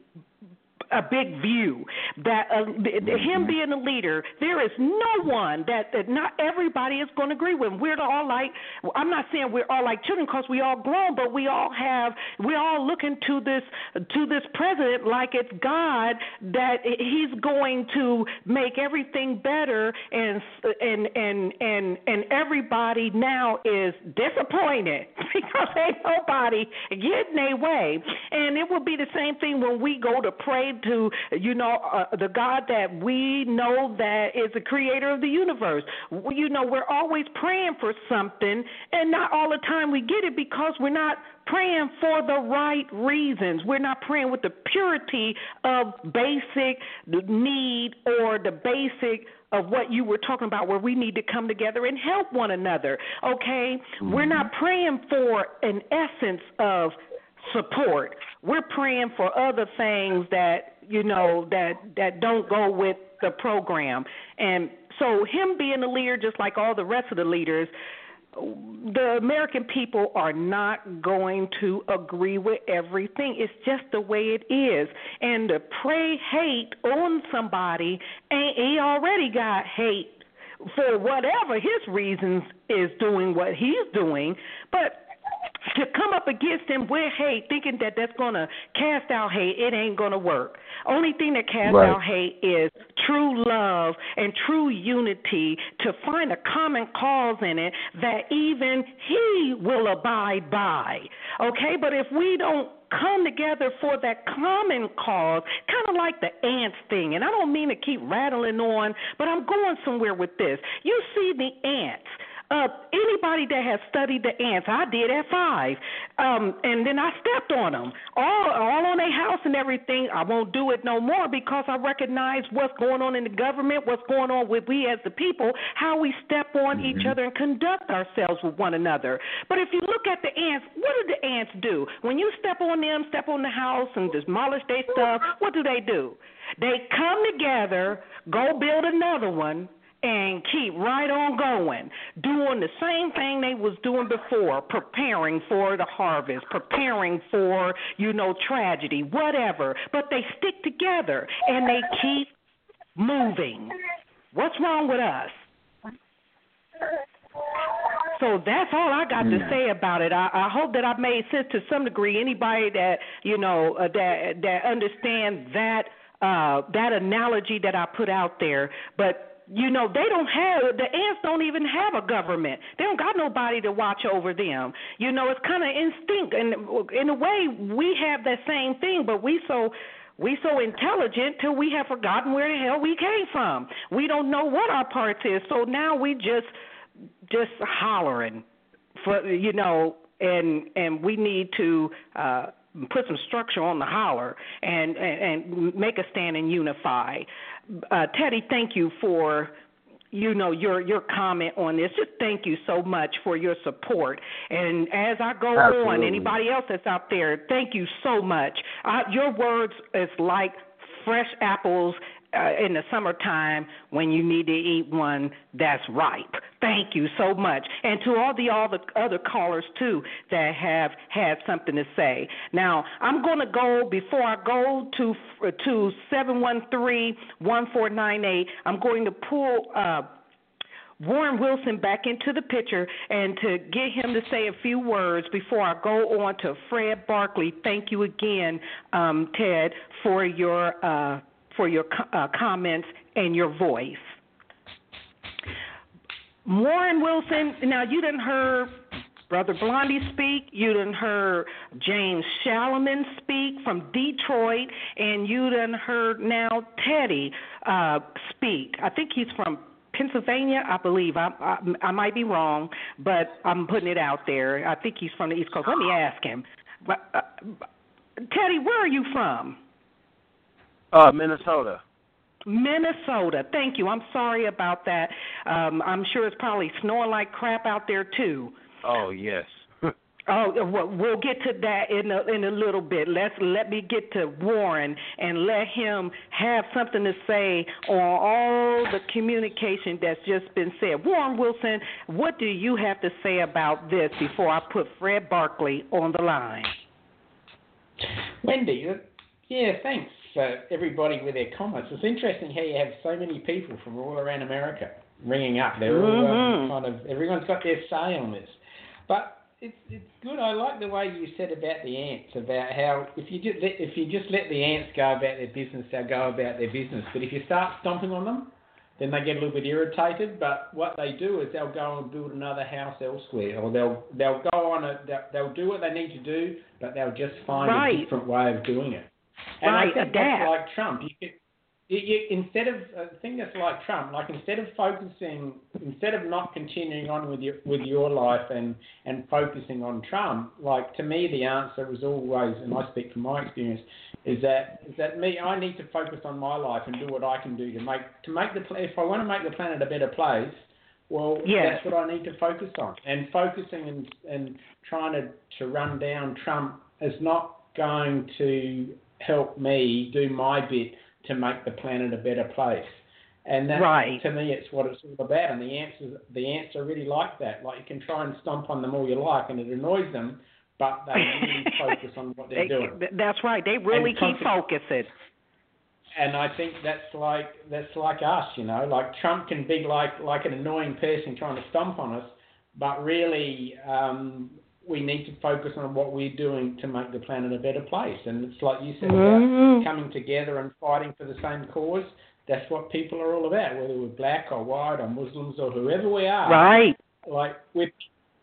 a big view, that uh, him being a leader, there is no one that, that not everybody is going to agree with. We're all like, I'm not saying we're all like children because we all grown, but we all have, we're all looking to this to this president like it's God, that he's going to make everything better, and and and and, and everybody now is disappointed because ain't nobody getting their way. And it will be the same thing when we go to pray to, you know, uh, the God that we know that is the creator of the universe. You know, we're always praying for something, and not all the time we get it because we're not praying for the right reasons. We're not praying with the purity of basic need or the basic of what you were talking about where we need to come together and help one another, okay? Mm-hmm. We're not praying for an essence of support. We're praying for other things that, you know, that, that don't go with the program. And so him being a leader, just like all the rest of the leaders, the American people are not going to agree with everything. It's just the way it is. And to pray hate on somebody, and he already got hate for whatever his reasons is doing what he's doing, but to come up against him with hate, thinking that that's going to cast out hate, it ain't going to work. Only thing that casts right. out hate is true love and true unity, to find a common cause in it that even he will abide by. Okay, but if we don't come together for that common cause, kind of like the ants thing, and I don't mean to keep rattling on, but I'm going somewhere with this. You see the ants. Uh, anybody that has studied the ants, I did at five, um, and then I stepped on them, all, all on their house and everything. I won't do it no more because I recognize what's going on in the government, what's going on with we as the people, how we step on mm-hmm. each other and conduct ourselves with one another. But if you look at the ants, what do the ants do? When you step on them, step on the house and demolish their stuff, what do they do? They come together, go build another one, and keep right on going, doing the same thing they was doing before, preparing for the harvest, preparing for, you know, tragedy, whatever. But they stick together, and they keep moving. What's wrong with us? So that's all I got to say about it. I, I hope that I made sense to some degree. Anybody that, you know, uh, that, that understands that, uh, that analogy that I put out there, but you know, they don't have, the ants don't even have a government. They don't got nobody to watch over them. You know, it's kind of instinct. And in a way, we have that same thing, but we so we so intelligent till we have forgotten where the hell we came from. We don't know what our parts is, so now we just just hollering, for you know, and and we need to uh, put some structure on the holler and, and, and make a stand and unify. Uh, Teddy, thank you for, you know, your, your comment on this. Just thank you so much for your support. And as I go Absolutely. on, anybody else that's out there, thank you so much. Uh, your words is like fresh apples uh, in the summertime when you need to eat one that's ripe. Thank you so much. And to all the all the other callers, too, that have had something to say. Now, I'm going to go, before I go to to seven one three, one four nine eight, I'm going to pull uh, Warren Wilson back into the picture and to get him to say a few words before I go on to Fred Barkley. Thank you again, um, Ted, for your, uh, for your co- uh, comments and your voice. Warren Wilson, now you done heard Brother Blondie speak, you done heard James Shalliman speak from Detroit, and you done heard now Teddy uh, speak. I think he's from Pennsylvania, I believe. I, I, I might be wrong, but I'm putting it out there. I think he's from the East Coast. Let me ask him. But, uh, Teddy, where are you from? Uh, Minnesota. Minnesota. Thank you. I'm sorry about that. Um, I'm sure it's probably snowing like crap out there, too. Oh, yes. Oh, we'll get to that in a, in a little bit. Let's let me get to Warren and let him have something to say on all the communication that's just been said. Warren Wilson, what do you have to say about this before I put Fred Barkley on the line? Wendy, yeah, thanks. So everybody with their comments. It's interesting how you have so many people from all around America ringing up. They're mm-hmm. all um, kind of everyone's got their say on this, but it's it's good. I like the way you said about the ants, about how if you just let, if you just let the ants go about their business, they'll go about their business. But if you start stomping on them, then they get a little bit irritated. But what they do is they'll go and build another house elsewhere, or they'll they'll go on a, they'll, they'll do what they need to do, but they'll just find right. a different way of doing it. And right, I think adapt. That's like Trump. You could, you, you, instead of uh, the thing that's like Trump, like instead of focusing, instead of not continuing on with your with your life and, and focusing on Trump, like to me the answer was always, and I speak from my experience, is that is that me I need to focus on my life and do what I can do to make to make the if I want to make the planet a better place. Well, yes. That's what I need to focus on. And focusing and and trying to, to run down Trump is not going to help me do my bit to make the planet a better place. And that, right. to me, it's what it's all about. And the answer, the answer really like that. Like, you can try and stomp on them all you like, and it annoys them, but they really focus on what they're they, doing. That's right. They really and keep focus- focusing. And I think that's like that's like us, you know. Like Trump can be like, like an annoying person trying to stomp on us, but really um, we need to focus on what we're doing to make the planet a better place. And it's like you said, mm-hmm. about coming together and fighting for the same cause. That's what people are all about, whether we're black or white or Muslims or whoever we are. Right. Like we're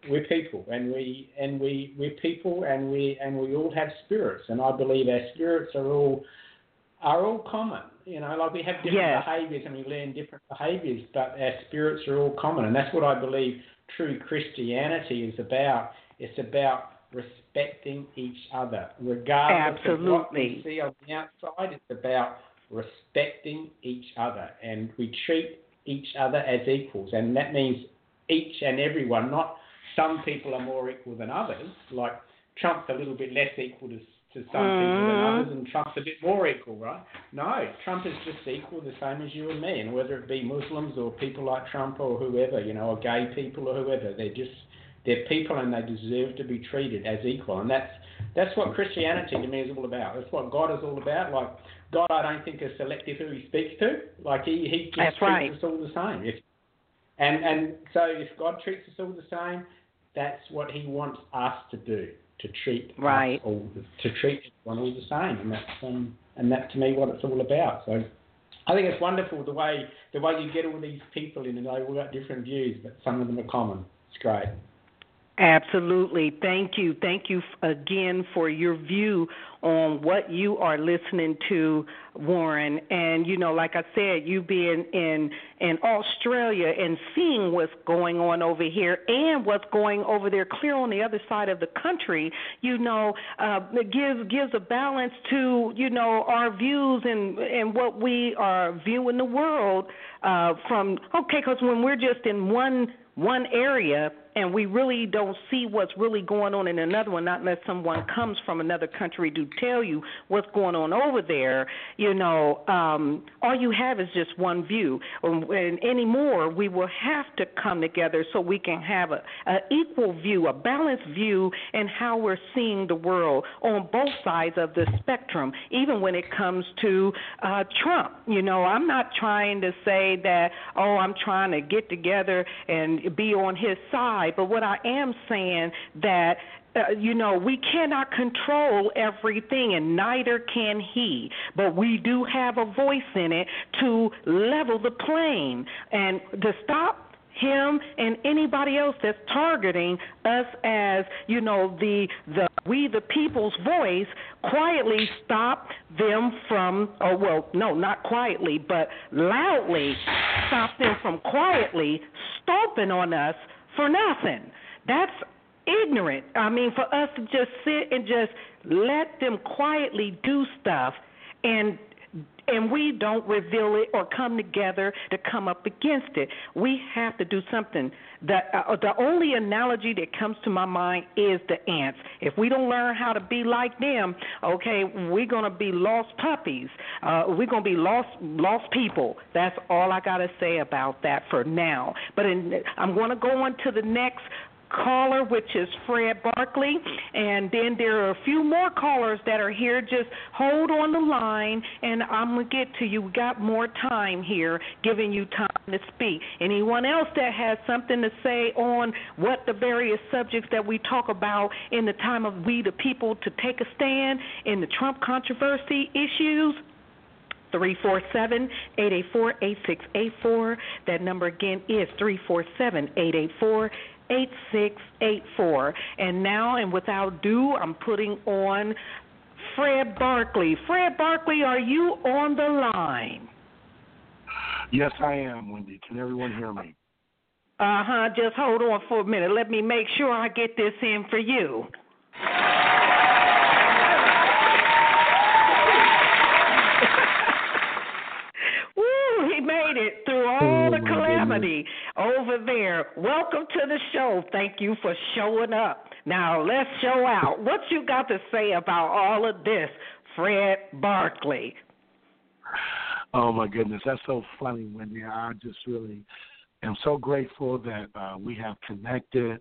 we're people, and we and we we're people, and we and we all have spirits, and I believe our spirits are all. are all common, you know, like we have different yes. behaviours and we learn different behaviours, but our spirits are all common, and that's what I believe true Christianity is about. It's about respecting each other, regardless Absolutely. Of what we see on the outside. It's about respecting each other, and we treat each other as equals, and that means each and everyone, not some people are more equal than others, like Trump's a little bit less equal to to some mm. people than others, and Trump's a bit more equal, right? No, Trump is just equal, the same as you and me, and whether it be Muslims or people like Trump or whoever, you know, or gay people or whoever, they're just, they're people and they deserve to be treated as equal, and that's that's what Christianity to me is all about. That's what God is all about. Like, God, I don't think is selective who he speaks to. Like, he, he just that's treats right. us all the same. If, and and so if God treats us all the same, that's what he wants us to do. To treat right. us all, to treat everyone all the same, and that's um, and that to me what it's all about. So I think it's wonderful the way the way you get all these people in, and they've all got different views, but some of them are common. It's great. Absolutely. Thank you. Thank you again for your view on what you are listening to, Warren. And, you know, like I said, you being in, in Australia and seeing what's going on over here and what's going over there clear on the other side of the country, you know, uh, it gives, gives a balance to, you know, our views and, and what we are viewing the world uh, from, okay, because when we're just in one one area and we really don't see what's really going on in another one, not unless someone comes from another country to tell you what's going on over there, you know, um, all you have is just one view. And, and anymore, we will have to come together so we can have a, a equal view, a balanced view in how we're seeing the world on both sides of the spectrum, even when it comes to uh, Trump. You know, I'm not trying to say that, oh, I'm trying to get together and be on his side. But what I am saying that, uh, you know, we cannot control everything, and neither can he. But we do have a voice in it to level the plane and to stop him and anybody else that's targeting us as, you know, the the we the people's voice, quietly stop them from, oh, well, no, not quietly, but loudly stop them from quietly stomping on us for nothing. That's ignorant. I mean, for us to just sit and just let them quietly do stuff, and and we don't reveal it or come together to come up against it. We have to do something. The, uh, the only analogy that comes to my mind is the ants. If we don't learn how to be like them, okay, we're going to be lost puppies. Uh, we're going to be lost lost people. That's all I got to say about that for now. But in, I'm going to go on to the next caller, which is Fred Barkley, and then there are a few more callers that are here. Just hold on the line, and I'm going to get to you. We got more time here, giving you time to speak. Anyone else that has something to say on what the various subjects that we talk about in the time of We the People to take a stand in the Trump controversy issues? three four seven, eight eight four, eight six eight four. That number again is three four seven, eight eight four, eight six eight four. eight six eight four. And now, and without due, I'm putting on Fred Barkley. Fred Barkley, are you on the line? Yes, I am, Wendy. Can everyone hear me? Uh-huh. Just hold on for a minute. Let me make sure I get this in for you. Woo, he made it through all oh, the calamity over there. Welcome to the show. Thank you for showing up. Now, let's show out. What you got to say about all of this, Fred Barkley? Oh, my goodness. That's so funny, Wendy. I just really... I'm so grateful that uh, we have connected,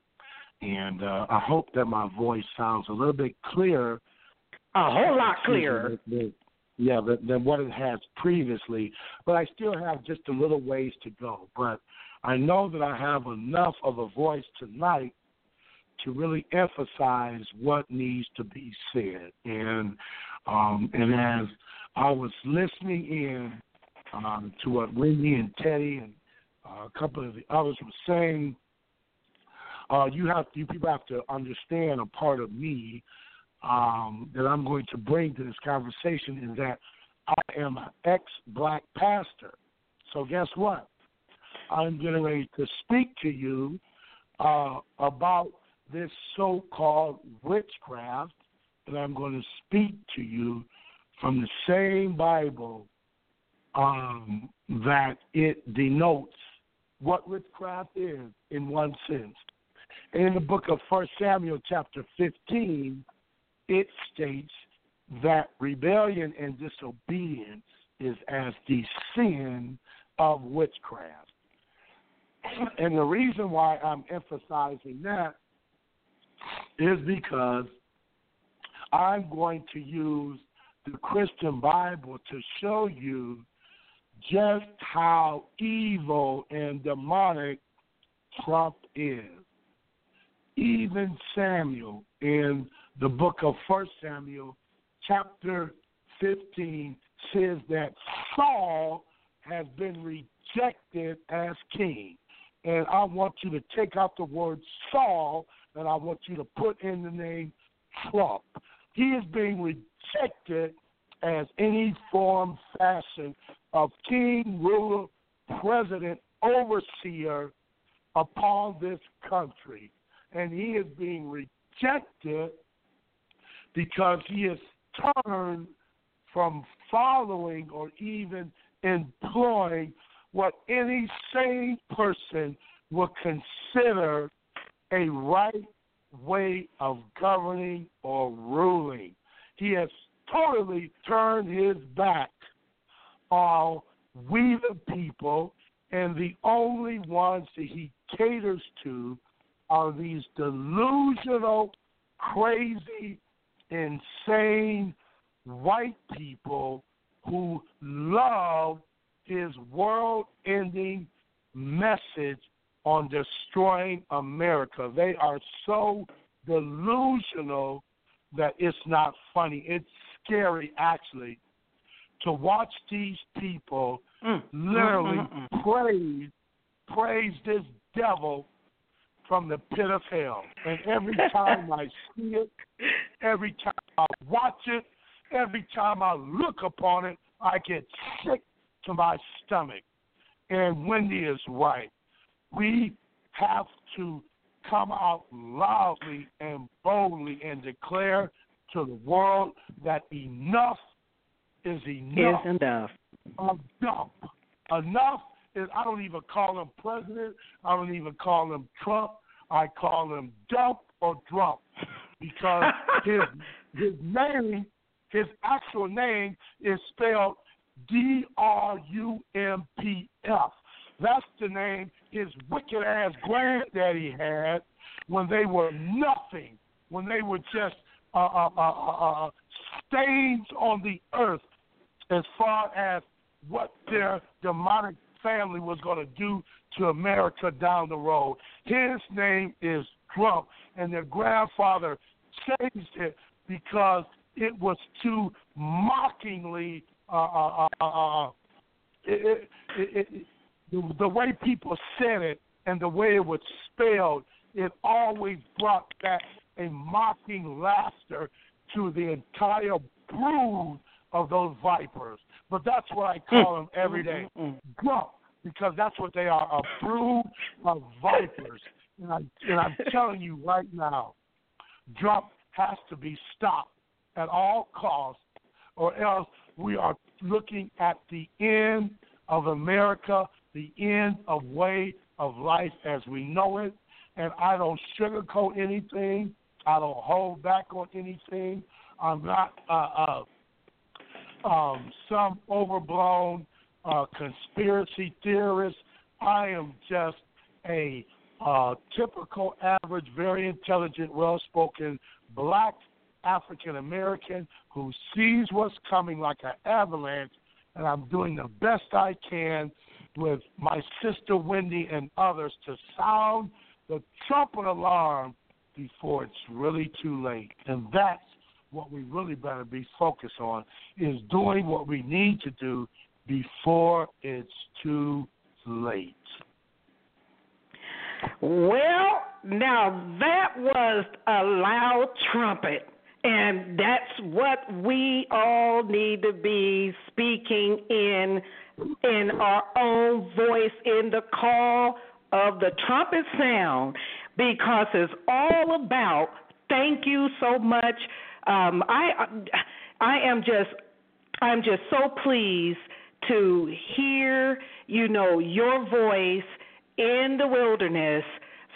and uh, I hope that my voice sounds a little bit clearer. A whole lot clearer. Yeah, than, than what it has previously. But I still have just a little ways to go. But I know that I have enough of a voice tonight to really emphasize what needs to be said. And, um, and as I was listening in um, to what Wendy and Teddy and Uh, a couple of the others were saying, uh, you have you people have to understand a part of me um, that I'm going to bring to this conversation is that I am an ex-black pastor. So guess what? I'm getting ready to speak to you uh, about this so-called witchcraft, and I'm going to speak to you from the same Bible um, that it denotes what witchcraft is in one sense. In the book of First Samuel chapter fifteen, it states that rebellion and disobedience is as the sin of witchcraft. And the reason why I'm emphasizing that is because I'm going to use the Christian Bible to show you just how evil and demonic Trump is. Even Samuel in the book of First Samuel chapter fifteen says that Saul has been rejected as king. And I want you to take out the word Saul, and I want you to put in the name Trump. He is being rejected as any form, fashion of king, ruler, president, overseer upon this country. And he is being rejected because he has turned from following or even employing what any sane person would consider a right way of governing or ruling. He has totally turned his back on we the people, and the only ones that he caters to are these delusional, crazy, insane white people who love his world-ending message on destroying America. They are so delusional that it's not funny. It's scary, actually, to watch these people mm. literally mm-hmm. praise, praise this devil from the pit of hell. And every time I see it, every time I watch it, every time I look upon it, I get sick to my stomach. And Wendy is right. We have to come out loudly and boldly and declare to the world that enough is enough. Is enough. Enough. Enough is, I don't even call him president. I don't even call him Trump. I call him Dump or Drump because his his name, his actual name is spelled D R U M P F. That's the name his wicked-ass granddaddy had when they were nothing, when they were just uh, uh, uh, uh, stains on the earth as far as what their demonic family was going to do to America down the road. His name is Trump, and their grandfather changed it because it was too mockingly uh, uh, uh, uh, it, it, it, the, the way people said it and the way it was spelled, it always brought back a mocking laughter to the entire brood of those vipers. But that's what I call them every day. Go, because that's what they are, a brood of vipers. And, I, and I'm telling you right now, Trump has to be stopped at all costs, or else we are looking at the end of America, the end of way of life as we know it. And I don't sugarcoat anything. I don't hold back on anything. I'm not uh, uh, um, some overblown uh, conspiracy theorist. I am just a uh, typical, average, very intelligent, well-spoken black African-American who sees what's coming like an avalanche, and I'm doing the best I can with my sister Wendy and others to sound the trumpet alarm before it's really too late. And that's what we really better be focused on, is doing what we need to do before it's too late. Well, now that was a loud trumpet. And that's what we all need to be speaking in, in our own voice, in the call of the trumpet sound, because it's all about thank you so much. Um, I, I am just, I'm just so pleased to hear, you know, your voice in the wilderness.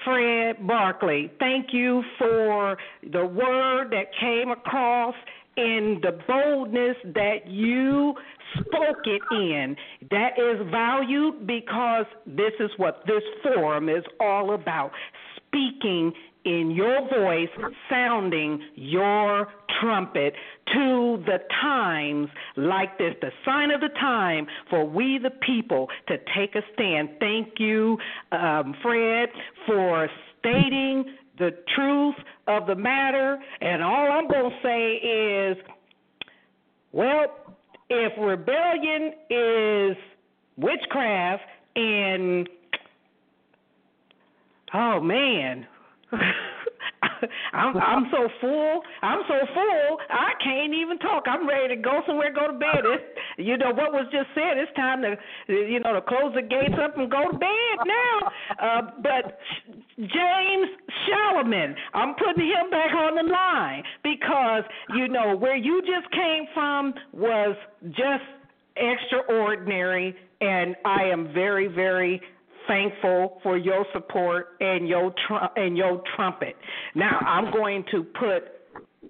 Fred Barkley, thank you for the word that came across and the boldness that you spoke it in. That is valued, because this is what this forum is all about, speaking in your voice, sounding your trumpet to the times like this, the sign of the time for we the people to take a stand. Thank you, um, Fred, for stating the truth of the matter. And all I'm going to say is, well, if rebellion is witchcraft and, oh, man, I'm, I'm so full. I'm so full. I can't even talk. I'm ready to go somewhere, go to bed. It's, you know what was just said. It's time to, you know, to close the gates up and go to bed now. Uh, but James Shalliman, I'm putting him back on the line, because you know where you just came from was just extraordinary, and I am very, very thankful for your support and your tr- and your trumpet. Now I'm going to put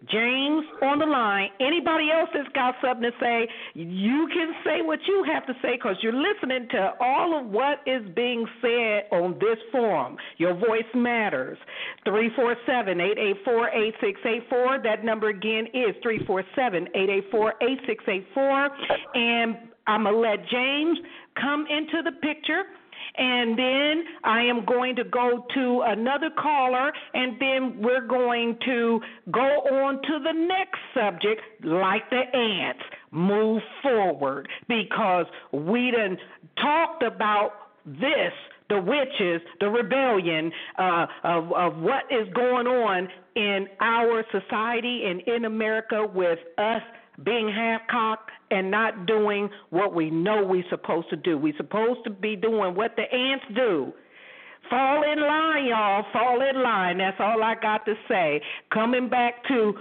James on the line. Anybody else that's got something to say, you can say what you have to say, because you're listening to all of what is being said on this forum. Your voice matters. three four seven, eight eight four, eight six eight four. That number again is three four seven, eight eight four, eight six eight four. And I'm going to let James come into the picture. And then I am going to go to another caller, and then we're going to go on to the next subject, like the ants, move forward, because we done talked about this, the witches, the rebellion uh, of, of what is going on in our society and in America with us being half-cocked and not doing what we know we're supposed to do. We're supposed to be doing what the ants do. Fall in line, y'all. Fall in line. That's all I got to say. Coming back to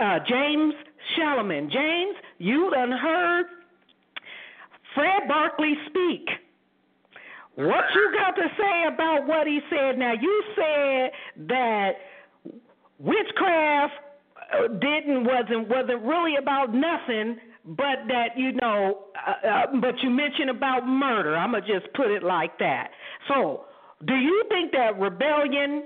uh, James Shalliman. James, you done heard Fred Barkley speak. What you got to say about what he said? Now, you said that witchcraft didn't wasn't wasn't really about nothing, but that you know, uh, uh, but you mentioned about murder. I'm gonna just put it like that. So, do you think that rebellion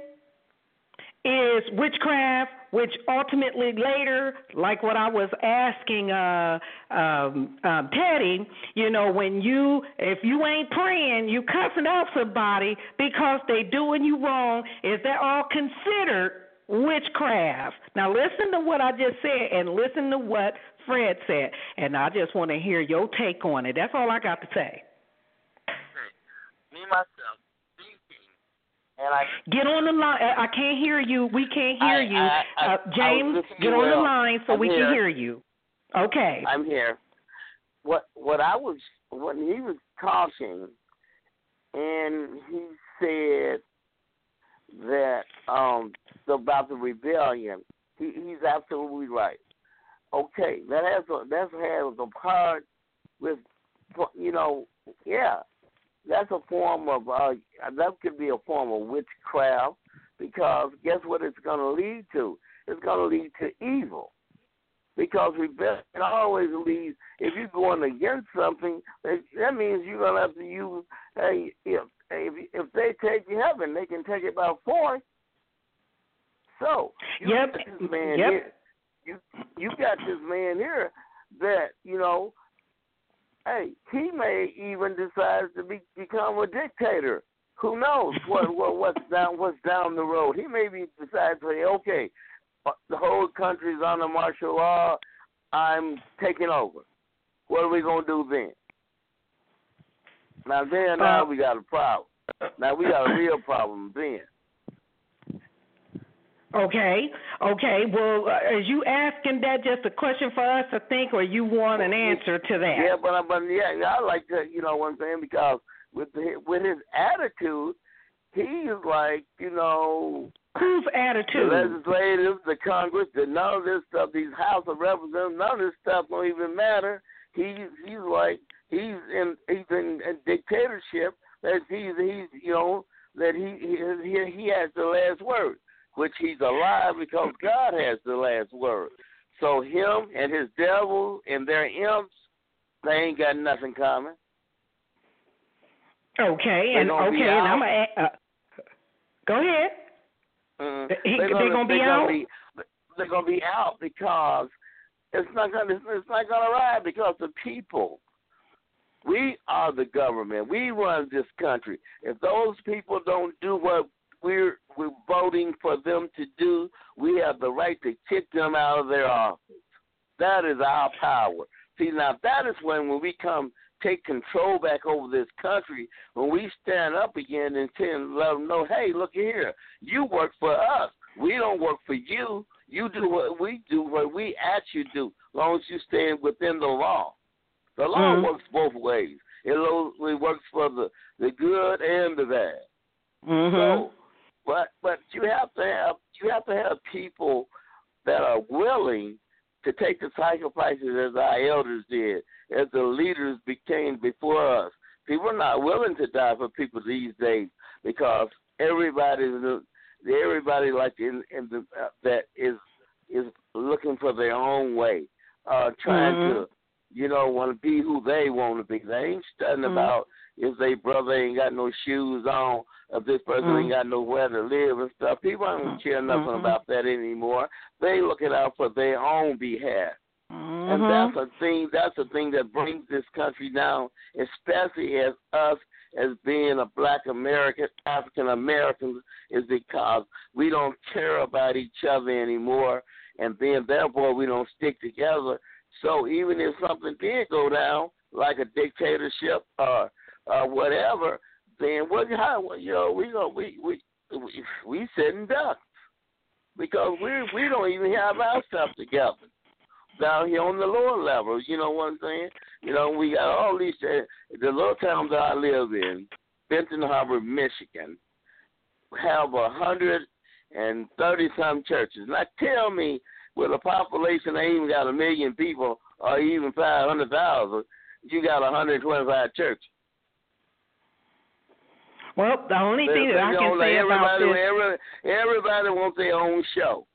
is witchcraft, which ultimately later, like what I was asking uh, um, um, Teddy, you know, when you if you ain't praying, you cussing out somebody because they doing you wrong, is that all considered witchcraft? Now listen to what I just said, and listen to what Fred said, and I just want to hear your take on it. That's all I got to say. Me, myself, thinking, and I get on the line. I can't hear you. We can't hear I, you, I, I, uh, James. Get on well. the line so I'm we here. can hear you. Okay. I'm here. What what I was when he was talking, and he said that um, about the rebellion. He, he's absolutely right. Okay, that has a, that has a part with you know yeah. That's a form of uh, that could be a form of witchcraft, because guess what it's going to lead to? It's going to lead to evil, because rebellion always leads. If you're going against something, that means you're going to have to use. Hey, if if if they take heaven, they can take it by force. So you yep. got this man yep. here. You you got this man here that you know. Hey, he may even decide to be, become a dictator. Who knows what, what what's down what's down the road? He may be decide to say, okay, the whole country's under martial law. I'm taking over. What are we gonna do then? Now then, now we got a problem. Now we got a real problem then. Okay, okay. Well, is you asking that just a question for us to think, or you want an answer to that? Yeah, but, but yeah, I like to, you know what I'm saying, because with the, with his attitude, he's like, you know. Whose attitude? The legislators, the Congress, the, none of this stuff, these House of Representatives, none of this stuff don't even matter. He, he's like, he's in he's in a dictatorship, that he's, he's, you know, that he he, he has the last word. Which he's alive because God has the last word. So him and his devil and their imps, they ain't got nothing common. Okay, and okay, and I'm gonna uh, go ahead. Uh, he, they're gonna, they're gonna be they're out. Gonna be, they're gonna be out because it's not gonna it's not gonna ride because the people. We are the government. We run this country. If those people don't do what We're we're voting for them to do, we have the right to kick them out of their office. That is our power. See, now that is when, when we come take control back over this country, when we stand up again and tend, let them know, hey, look here, you work for us. We don't work for you. You do what we do, what we ask you to do, as long as you stand within the law. The law mm-hmm. works both ways. It works for the, the good and the bad. Mm-hmm. So, But but you have to have you have to have people that are willing to take the sacrifices as our elders did, as the leaders became before us. People are not willing to die for people these days because everybody everybody like in, in the, uh, that is is looking for their own way, uh, trying mm-hmm. to you know want to be who they want to be. They ain't studying mm-hmm. about if they brother ain't got no shoes on. If this person mm-hmm. ain't got nowhere to live and stuff, people don't care nothing mm-hmm. about that anymore. They looking out for their own behalf, mm-hmm. and that's a thing. That's a thing that brings this country down, especially as us as being a Black American, African Americans, is because we don't care about each other anymore, and then therefore we don't stick together. So even if something did go down, like a dictatorship or or whatever. Then what? How? You know, we go, we we we, we sitting ducks because we we don't even have our stuff together down here on the lower level. You know what I'm saying? You know, we got all these uh, the little towns that I live in, Benton Harbor, Michigan, have a hundred and thirty some churches. Now tell me, with a population that even got a million people or even five hundred thousand, you got a hundred twenty five churches. Well, the only thing that I can say about this... Everybody, everybody wants their own show.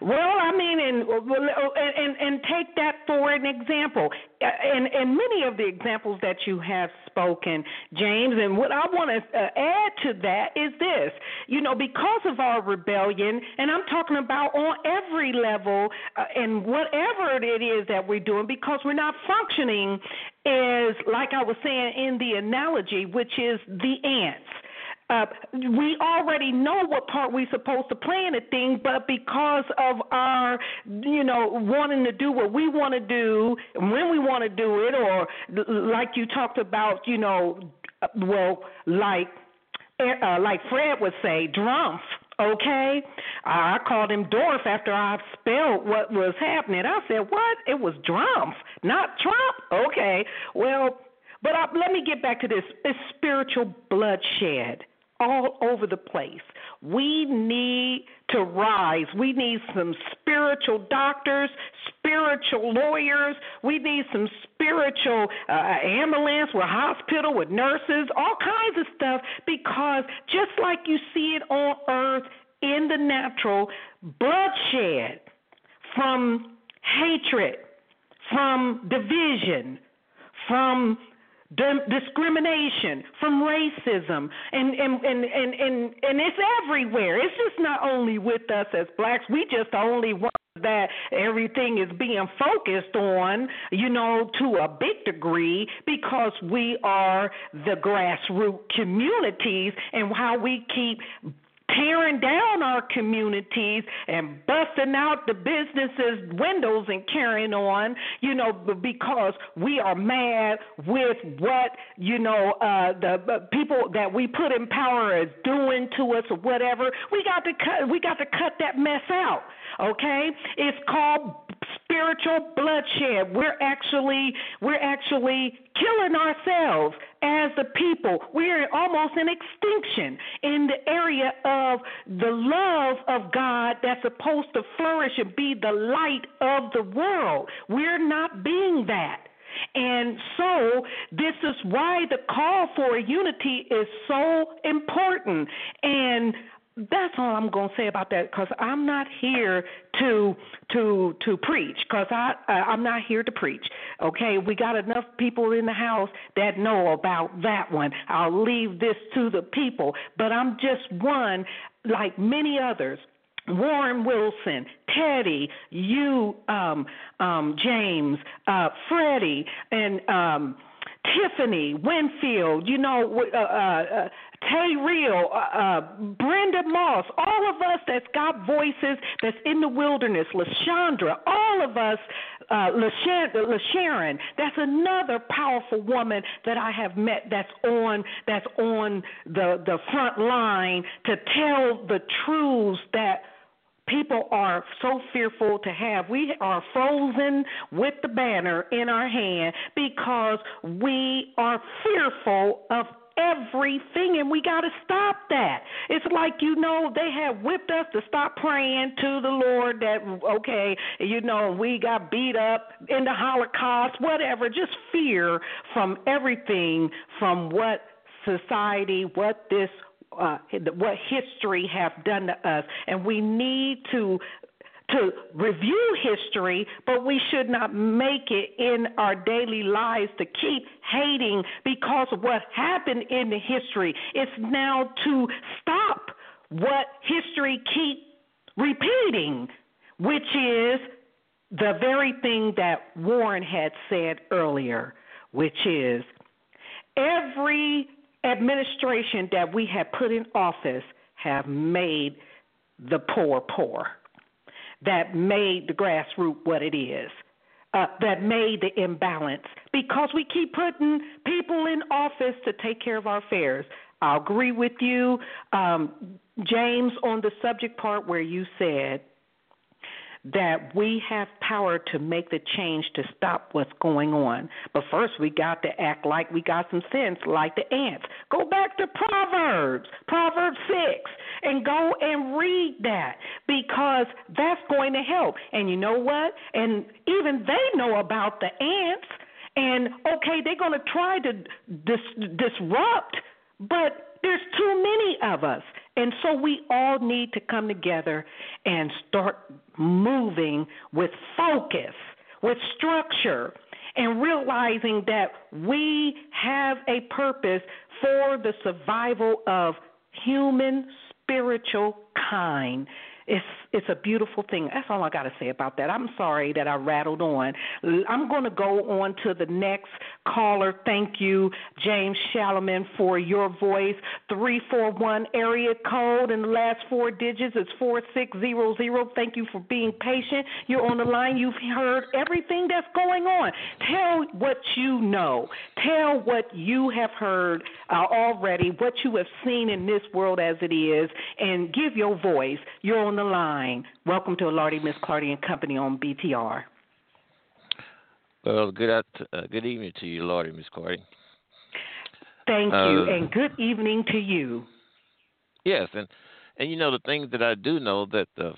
Well, I mean, and and, and take that for an example. And, and many of the examples that you have spoken, James, and what I want to add to that is this. You know, because of our rebellion, and I'm talking about on every level uh, and whatever it is that we're doing, because we're not functioning as, like I was saying in the analogy, which is the ants. Uh, we already know what part we're supposed to play in a thing, but because of our, you know, wanting to do what we want to do, when we want to do it, or like you talked about, you know, well, like uh, like Fred would say, Drumpf Okay, I called him Dorf after I spelled what was happening. I said, what? It was Drumpf, not Trump. Okay, well, but I, let me get back to this. It's spiritual bloodshed all over the place. We need to rise. We need some spiritual doctors, spiritual lawyers. We need some spiritual uh, ambulance with hospital, with nurses, all kinds of stuff, because just like you see it on earth in the natural, bloodshed from hatred, from division, from discrimination, from racism, and, and, and, and, and, and it's everywhere. It's just not only with us as blacks. We just the only ones that everything is being focused on, you know, to a big degree, because we are the grassroots communities, and how we keep tearing down our communities and busting out the businesses' windows and carrying on, you know, because we are mad with what, you know, uh, the people that we put in power is doing to us or whatever. We got to cut, we got to cut that mess out, okay? It's called spiritual bloodshed. We're actually, we're actually killing ourselves as a people. We're almost in extinction in the area of the love of God that's supposed to flourish and be the light of the world. We're not being that. And so this is why the call for unity is so important. And that's all I'm going to say about that, because I'm not here to to to preach, because I, uh, I'm not here to preach, okay? We got enough people in the house that know about that one. I'll leave this to the people, but I'm just one like many others. Warren Wilson, Teddy, you, um, um, James, uh, Freddie, and um, Tiffany, Winfield, you know, uh, uh, Tay Real, uh, uh, Brenda Moss, all of us that's got voices that's in the wilderness, LaShondra, all of us, uh, LaSharon, LaSharon, that's another powerful woman that I have met that's on that's on the, the front line to tell the truths that people are so fearful to have. We are frozen with the banner in our hand because we are fearful of everything, and we got to stop that. It's like, you know, they have whipped us to stop praying to the Lord that, okay, you know, we got beat up in the Holocaust, whatever, just fear from everything, from what society, what this, uh, what history have done to us, and we need to to review history, but we should not make it in our daily lives to keep hating because of what happened in the history. It's now to stop what history keeps repeating, which is the very thing that Warren had said earlier, which is every administration that we have put in office have made the poor poor, that made the grassroots what it is, uh, that made the imbalance, because we keep putting people in office to take care of our affairs. I agree with you, um, James, on the subject part where you said that we have power to make the change to stop what's going on. But first we got to act like we got some sense, like the ants. Go back to Proverbs, Proverbs six, and go and read that, because that's going to help. And you know what? And even they know about the ants, and, okay, they're going to try to dis- disrupt, but there's too many of us. And so we all need to come together and start moving with focus, with structure, and realizing that we have a purpose for the survival of human spiritual kind. It's it's a beautiful thing. That's all I got to say about that. I'm sorry that I rattled on. I'm going to go on to the next caller. Thank you, James Shalliman, for your voice. three four one area code, and the last four digits is four six zero zero. Thank you for being patient. You're on the line. You've heard everything that's going on. Tell what you know. Tell what you have heard uh, already, what you have seen in this world as it is, and give your voice. You're on the line. Welcome to Alardi, Miss Clardy and Company on B T R. Well, good out, uh, good evening to you, Alardi, Miss Clardy. Thank uh, you, and good evening to you. Yes, and, and you know, the thing that I do know that uh,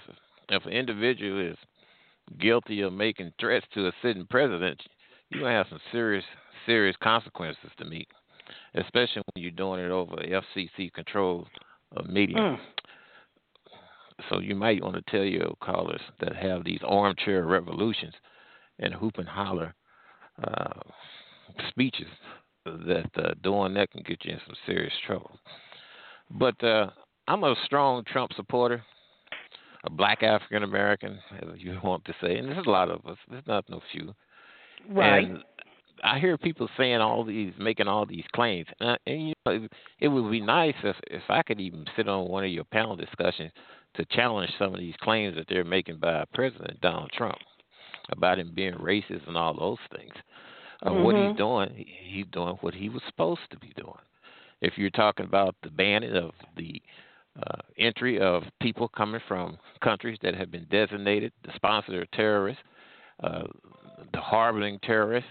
if an individual is guilty of making threats to a sitting president, you're going to have some serious, serious consequences to meet, especially when you're doing it over F C C control of media. Mm. So you might want to tell your callers that have these armchair revolutions and hoop and holler uh, speeches that uh, doing that can get you in some serious trouble. But uh, I'm a strong Trump supporter, a black African-American, as you want to say, and there's a lot of us. There's not no few. Right. And I hear people saying all these, making all these claims. And, I, and you know, it, it would be nice if, if I could even sit on one of your panel discussions to challenge some of these claims that they're making by President Donald Trump about him being racist and all those things. Uh, mm-hmm. What he's doing, he, he's doing what he was supposed to be doing. If you're talking about the banning of the uh, entry of people coming from countries that have been designated the sponsor of terrorists, uh, the harboring terrorists,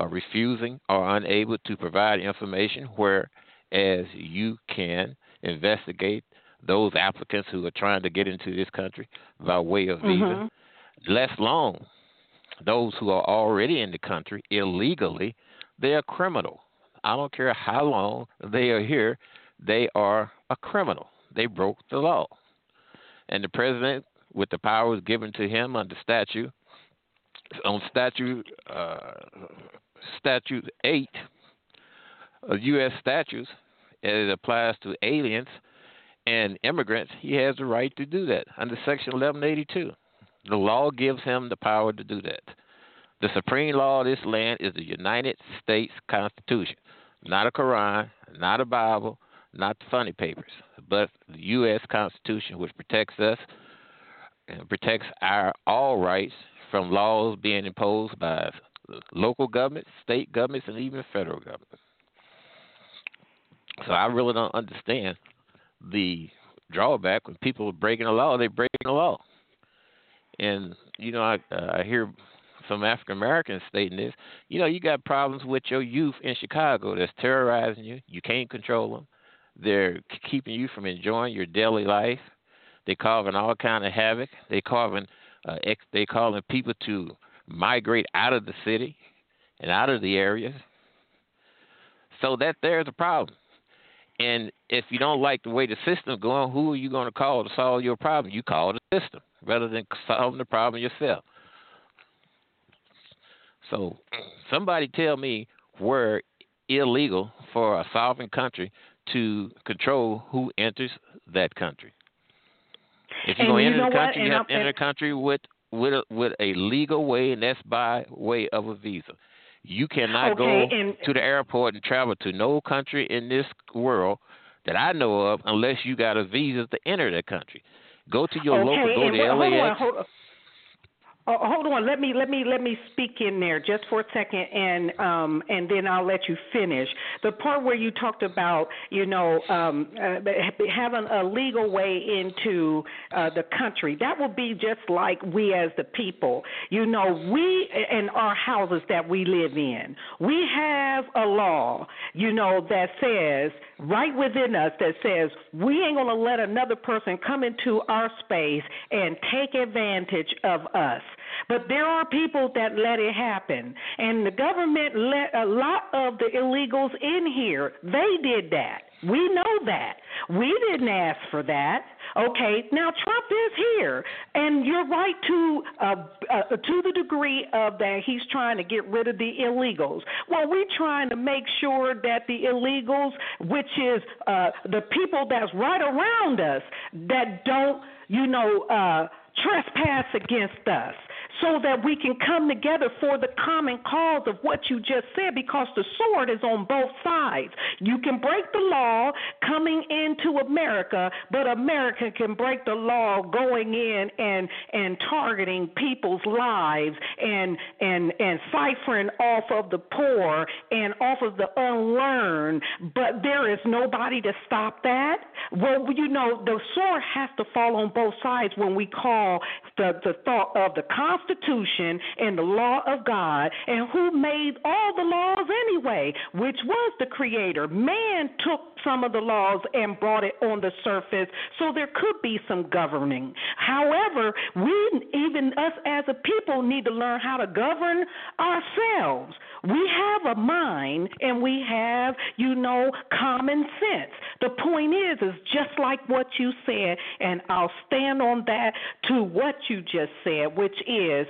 uh, refusing or unable to provide information, whereas you can investigate those applicants who are trying to get into this country by way of visa, mm-hmm. less long those who are already in the country illegally, they are criminal. I don't care how long they are here, they are a criminal. They broke the law. And the president, with the powers given to him under statute, on statute, uh, statute eight of U S statutes, it applies to aliens and immigrants, he has the right to do that under Section eleven eighty-two. The law gives him the power to do that. The supreme law of this land is the United States Constitution, not a Quran, not a Bible, not the funny papers, but the U S Constitution, which protects us and protects our all rights from laws being imposed by local governments, state governments, and even federal governments. So I really don't understand the drawback when people are breaking the law. They're breaking the law. And, you know, I, uh, I hear some African-Americans stating this. You know, you got problems with your youth in Chicago that's terrorizing you. You can't control them. They're keeping you from enjoying your daily life. They're causing all kind of havoc. They're causing, uh, ex- they're calling people to migrate out of the city and out of the areas. So that there's a problem. And if you don't like the way the system's going, who are you going to call to solve your problem? You call the system rather than solving the problem yourself. So somebody tell me where illegal for a sovereign country to control who enters that country. If you're going to enter the country, you have to enter the country with, with, a, with a legal way, and that's by way of a visa. You cannot okay, go and, to the airport and travel to no country in this world that I know of unless you got a visa to enter that country. Go to your okay, local, go to well, L A X. Hold on, hold on. Oh, hold on. Let me let me let me speak in there just for a second, and um, and then I'll let you finish the part where you talked about you know um, uh, having a legal way into uh, the country. That would be just like we as the people, you know, we in our houses that we live in. We have a law, you know, that says right within us that says we ain't gonna let another person come into our space and take advantage of us. But there are people that let it happen, and the government let a lot of the illegals in here. They did that. We know that. We didn't ask for that. Okay, now Trump is here, and you're right to uh, uh, to the degree of that he's trying to get rid of the illegals. Well, we're trying to make sure that the illegals, which is uh, the people that's right around us, that don't, you know, uh, trespass against us, so that we can come together for the common cause of what you just said, because the sword is on both sides. You can break the law coming into America, but America can break the law going in and, and targeting people's lives and, and, and ciphering off of the poor and off of the unlearned, but there is nobody to stop that. Well, you know, the sword has to fall on both sides when we call the, the thought of the Constitution Constitution and the law of God, and who made all the laws anyway, which was the Creator. Man took some of the laws and brought it on the surface, so there could be some governing. However, we, even us as a people, need to learn how to govern ourselves. We have a mind, and we have, you know, common sense. The point is, is just like what you said, and I'll stand on that to what you just said, which is,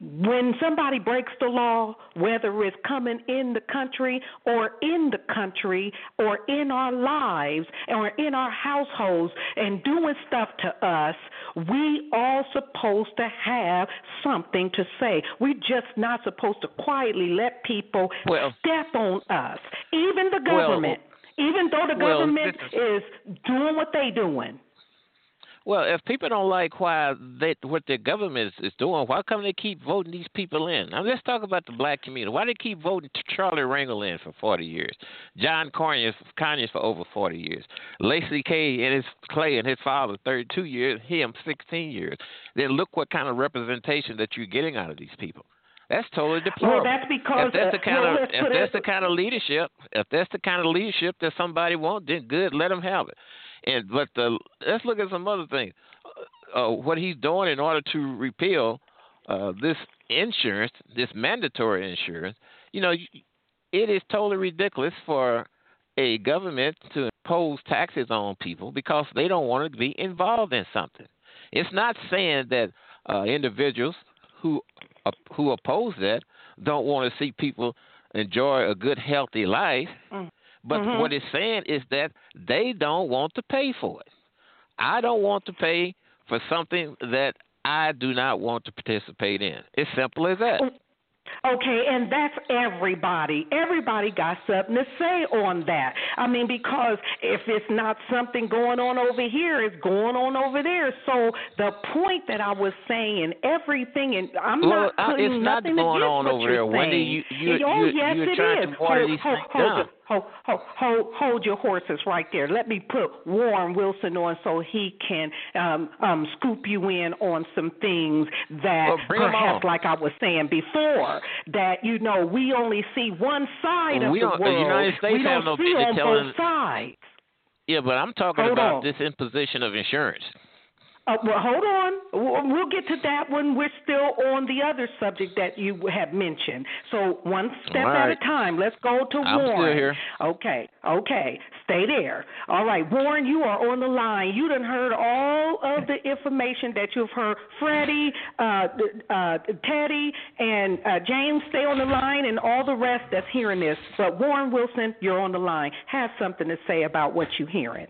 when somebody breaks the law, whether it's coming in the country or in the country or in our lives or in our households and doing stuff to us, we all supposed to have something to say. We're just not supposed to quietly let people well, step on us, even the government, well, even though the government well, is, is doing what they're doing. Well, if people don't like why they, what their government is, is doing, why come they keep voting these people in? Now, let's talk about the black community. Why they keep voting Charlie Rangel in for forty years, John Conyers, Conyers for over forty years, Lacey K. and his Clay and his father thirty-two years, him sixteen years. Then look what kind of representation that you're getting out of these people. That's totally deplorable. Well, that's because if that's, uh, the, kind well, of, if that's the kind of leadership, if that's the kind of leadership that somebody wants, then good, let them have it. And but the, let's look at some other things. Uh, what he's doing in order to repeal uh, this insurance, this mandatory insurance, you know, it is totally ridiculous for a government to impose taxes on people because they don't want to be involved in something. It's not saying that uh, individuals who uh, who oppose that don't want to see people enjoy a good, healthy life. Mm. But mm-hmm. what it's saying is that they don't want to pay for it. I don't want to pay for something that I do not want to participate in. It's simple as that. Okay, and that's everybody. Everybody got something to say on that. I mean, because if it's not something going on over here, it's going on over there. So the point that I was saying, everything, and I'm well, not putting it's nothing not going on over there. Wendy, you, you, oh, you, yes, you're it trying is. to water hold, these hold, things hold down. The, Hold, hold, hold your horses right there. Let me put Warren Wilson on so he can um, um, scoop you in on some things that well, perhaps, like I was saying before, that, you know, we only see one side well, of we the world. The United States we don't have no see on telling, both sides. Yeah, but I'm talking hold about on. this imposition of insurance. Uh, well, hold on. We'll get to that when we're still on the other subject that you have mentioned. So one step right. at a time. Let's go to I'm Warren. Still here. Okay. Okay. Stay there. All right. Warren, you are on the line. You done heard all of the information that you've heard. Freddie, uh, uh, Teddy, and uh, James, stay on the line, and all the rest that's hearing this. But Warren Wilson, you're on the line. Have something to say about what you're hearing.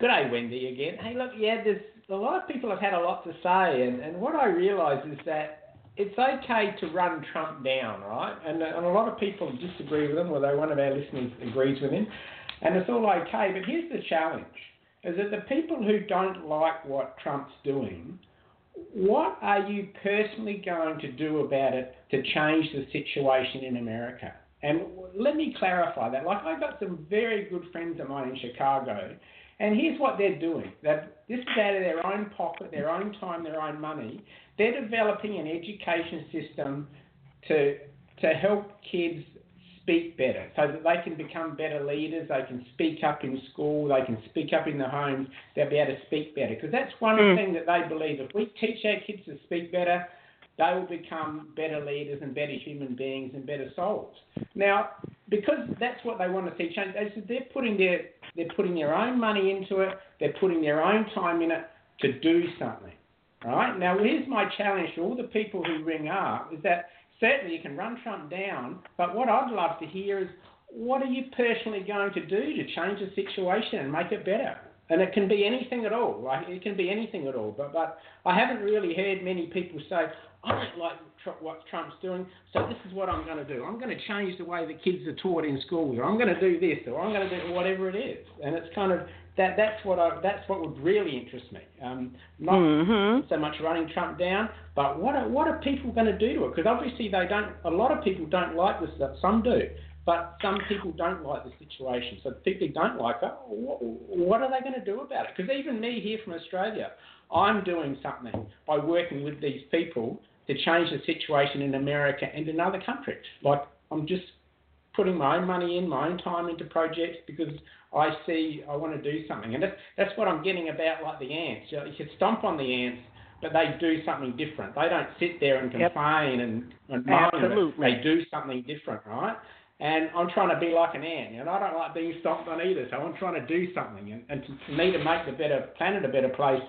Good day, Wendy, again. Hey, look, yeah, there's a lot of people have had a lot to say, and, and what I realise is that it's okay to run Trump down, right? And, and a lot of people disagree with him, although one of our listeners agrees with him, and it's all okay. But here's the challenge, is that the people who don't like what Trump's doing, what are you personally going to do about it to change the situation in America? And let me clarify that. Like, I've got some very good friends of mine in Chicago, and here's what they're doing. They're, this is out of their own pocket, their own time, their own money. They're developing an education system to to help kids speak better so that they can become better leaders, they can speak up in school, they can speak up in the homes, they'll be able to speak better. Because that's one mm. thing that they believe. If we teach our kids to speak better, they will become better leaders and better human beings and better souls. Now, because that's what they want to see change, they're putting their They're putting their own money into it. They're putting their own time in it to do something, right? Now, here's my challenge to all the people who ring up is that certainly you can run Trump down, but what I'd love to hear is what are you personally going to do to change the situation and make it better? And it can be anything at all, right? It can be anything at all. But but I haven't really heard many people say, I don't like tr- what Trump's doing, so this is what I'm going to do. I'm going to change the way the kids are taught in schools, or I'm going to do this, or I'm going to do whatever it is. And it's kind of that. That's what I, that's what would really interest me. Um, not mm-hmm. so much running Trump down, but what are, what are people going to do to it? Because obviously they don't. A lot of people don't like this stuff. Some do. But some people don't like the situation. So people don't like it. What are they going to do about it? Because even me here from Australia, I'm doing something by working with these people to change the situation in America and in other countries. Like I'm just putting my own money in, my own time into projects because I see I want to do something. And that's, that's what I'm getting about like the ants. You know, you could stomp on the ants, but they do something different. They don't sit there and complain yep. and, and moan. Absolutely. They do something different, right? And I'm trying to be like an ant, and I don't like being stomped on either, so I'm trying to do something. And, and to, for me to make the better planet a better place,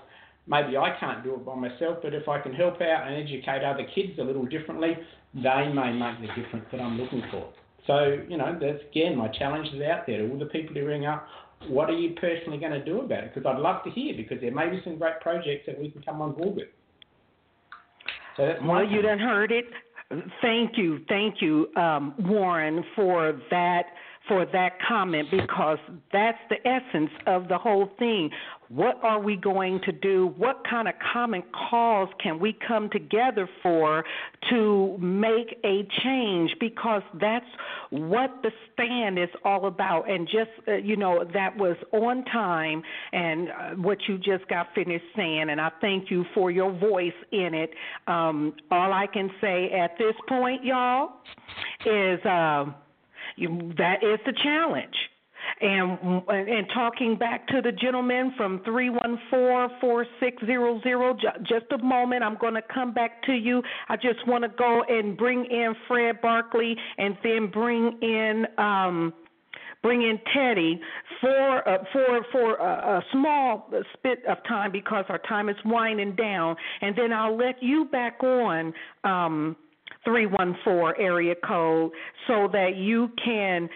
maybe I can't do it by myself, but if I can help out and educate other kids a little differently, they may make the difference that I'm looking for. So, you know, that's, again, my challenge is out there to all the people who ring up, what are you personally going to do about it? Because I'd love to hear, because there may be some great projects that we can come on board with. So that's my well, you done heard it. Thank you, thank you, um, Warren, for that for that comment, because that's the essence of the whole thing. What are we going to do? What kind of common cause can we come together for to make a change? Because that's what the stand is all about. And just, uh, you know, that was on time and uh, what you just got finished saying. And I thank you for your voice in it. Um, all I can say at this point, y'all, is uh, you, that is the challenge. And and talking back to the gentleman from three one four, four six zero zero, just a moment, I'm going to come back to you. I just want to go and bring in Fred Barkley and then bring in um, bring in Teddy for uh, for for a, a small bit of time because our time is winding down, and then I'll let you back on. Um, three one four area code so that you can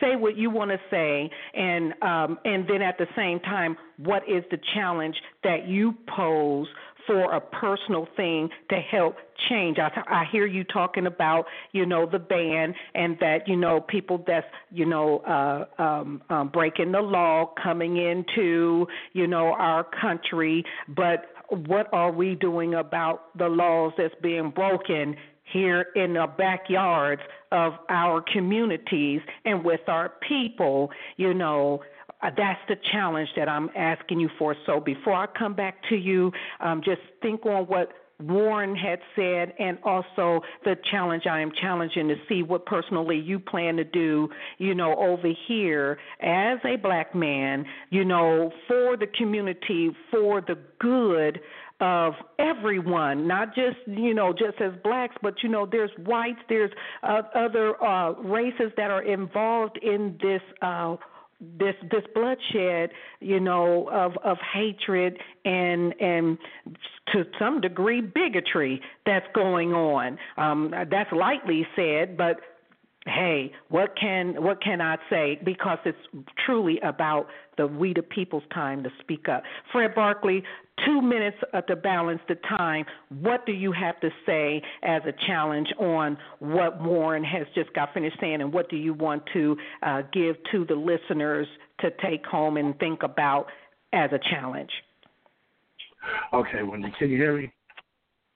say what you want to say and um, and then at the same time, what is the challenge that you pose for a personal thing to help change? I, I hear you talking about, you know, the ban and that, you know, people that's, you know, uh, um, um, breaking the law coming into, you know, our country. But what are we doing about the laws that's being broken here in the backyards of our communities and with our people? You know, that's the challenge that I'm asking you for. So before I come back to you, um, just think on what Warren had said and also the challenge I am challenging to see what personally you plan to do, you know, over here as a black man, you know, for the community, for the good of everyone, not just, you know, just as blacks, but, you know, there's whites, there's uh, other uh, races that are involved in this uh, this this bloodshed, you know, of, of hatred and and to some degree bigotry that's going on. Um, that's lightly said, but hey, what can what can I say? Because it's truly about the we the people's time to speak up. Fred Barkley, two minutes to balance the time. What do you have to say as a challenge on what Warren has just got finished saying, and what do you want to uh, give to the listeners to take home and think about as a challenge? Okay, Wendy, can you hear me?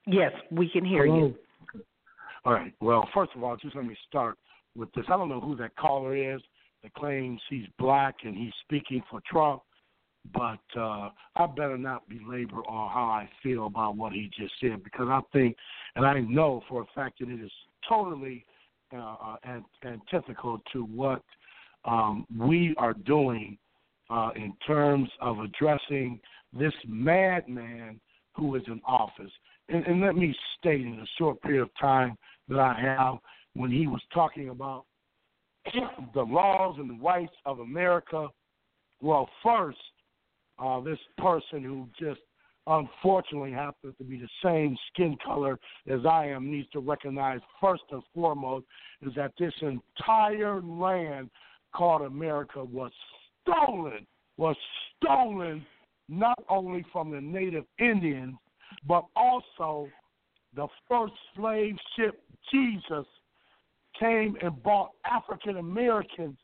Yes, we can hear Hello. you. All right. Well, first of all, just let me start with this. I don't know who that caller is that claims he's black and he's speaking for Trump, but uh, I better not belabor on how I feel about what he just said, because I think and I know for a fact that it is totally uh, antithetical to what um, we are doing uh, in terms of addressing this madman who is in office. And, and let me state in the short period of time that I have, when he was talking about the laws and the rights of America, Well, first, uh, this person who just unfortunately happens to be the same skin color as I am needs to recognize first and foremost is that this entire land called America was stolen, was stolen not only from the native Indians, but also the first slave ship, Jesus, came and brought African Americans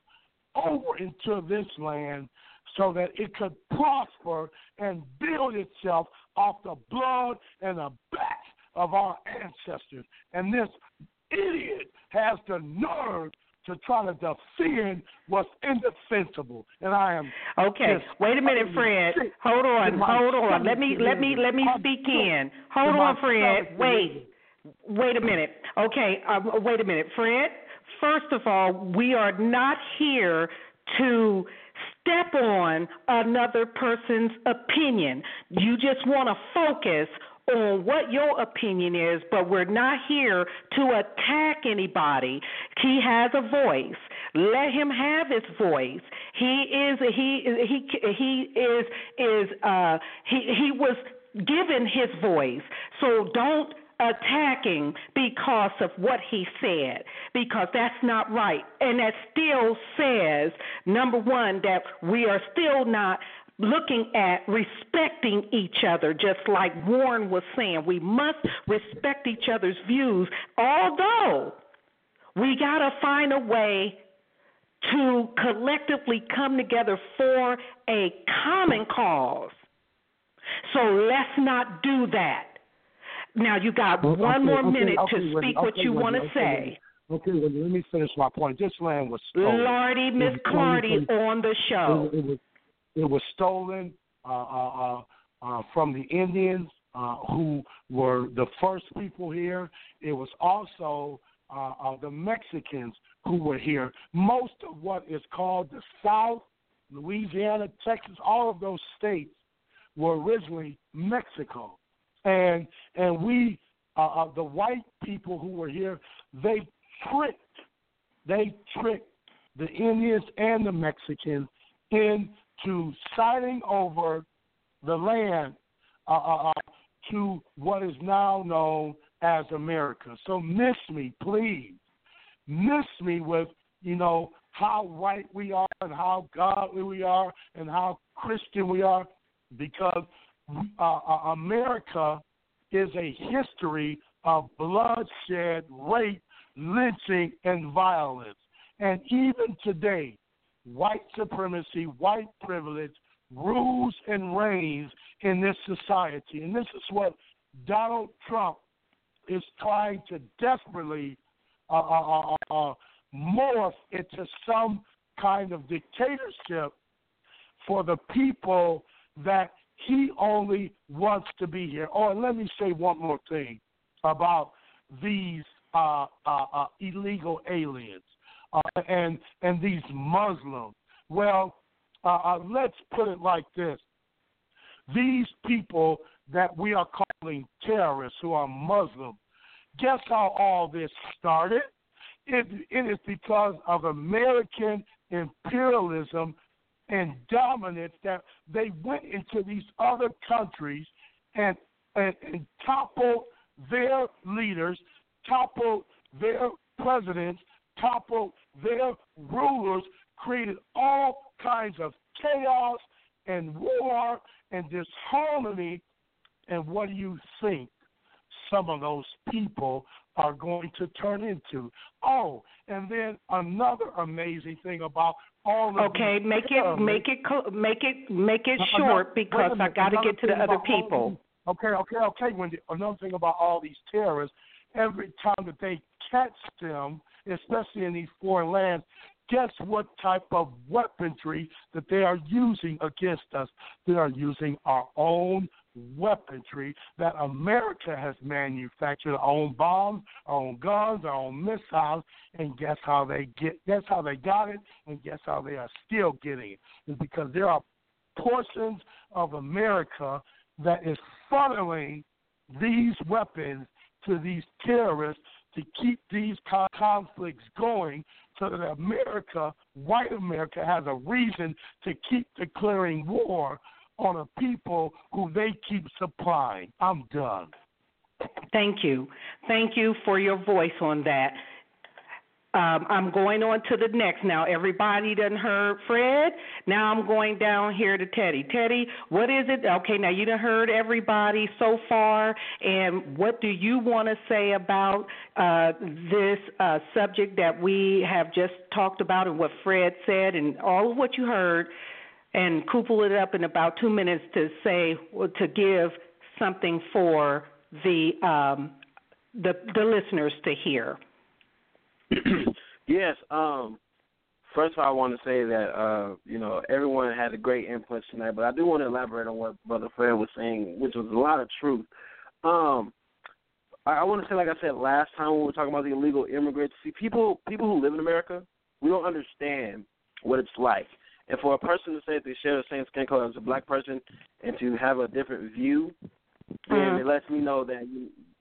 over into this land so that it could prosper and build itself off the blood and the back of our ancestors. And this idiot has the nerve to try to defend what's indefensible. And I am okay. Wait a minute, Fred. Hold on, hold on. Let me, let me, let me speak in. Hold on, Fred. Wait. Wait a minute. Okay, uh, wait a minute. Fred, first of all, we are not here to step on another person's opinion. You just want to focus on what your opinion is, but we're not here to attack anybody. He has a voice. Let him have his voice. He is he he he is is uh he he was given his voice. So don't attacking because of what he said, because that's not right. And that still says, number one, that we are still not looking at respecting each other, just like Warren was saying. We must respect each other's views, although we got to find a way to collectively come together for a common cause. So let's not do that. Now, you got one okay, more okay, minute okay, to speak okay, what you okay, want to okay, say. Okay, let me finish my point. This land was stolen. Lardy, Miss Clardy on the show. It, it, was, it was stolen uh, uh, uh, from the Indians uh, who were the first people here. It was also uh, uh, the Mexicans who were here. Most of what is called the South, Louisiana, Texas, all of those states were originally Mexico. And and we, uh, the white people who were here, they tricked, they tricked the Indians and the Mexicans into siding over the land uh, uh, to what is now known as America. So miss me, please. Miss me with, you know, how right we are and how godly we are and how Christian we are, because Uh, America is a history of bloodshed, rape, lynching, and violence. And even today, white supremacy, white privilege rules and reigns in this society. And this is what Donald Trump is trying to desperately uh, uh, uh, uh, morph into some kind of dictatorship for the people that he only wants to be here. Oh, and let me say one more thing about these uh, uh, uh, illegal aliens uh, and and these Muslims. Well, uh, uh, let's put it like this. These people that we are calling terrorists who are Muslim, guess how all this started? It, it is because of American imperialism and dominance that they went into these other countries and, and and toppled their leaders, toppled their presidents, toppled their rulers, created all kinds of chaos and war and disharmony. And what do you think some of those people are going to turn into? Oh, and then another amazing thing about all of okay, these make it make it make it make it uh, short another, because I got to get to the other people. All, okay, okay, okay. Wendy, another thing about all these terrorists, every time that they catch them, especially in these foreign lands, guess what type of weaponry that they are using against us? They are using our own weaponry that America has manufactured, our own bombs, our own guns, our own missiles, and guess how they get? Guess how they got it, and guess how they are still getting it? It's because there are portions of America that is funneling these weapons to these terrorists to keep these con- conflicts going so that America, white America, has a reason to keep declaring war on a people who they keep supplying. I'm done. Thank you. Thank you for your voice on that. Um, I'm going on to the next now. Everybody done heard Fred. Now I'm going down here to Teddy. Teddy, what is it? Okay, now you done heard everybody so far, and what do you want to say about uh, this uh, subject that we have just talked about and what Fred said and all of what you heard, and couple it up in about two minutes to say to give something for the um, the, the listeners to hear. Yes. Um, first of all, I want to say that, uh, you know, everyone had a great input tonight, but I do want to elaborate on what Brother Fred was saying, which was a lot of truth. Um, I, I want to say, like I said last time when we were talking about the illegal immigrants, see, people, people who live in America, we don't understand what it's like. And for a person to say that they share the same skin color as a black person and to have a different view, mm-hmm. then it lets me know that,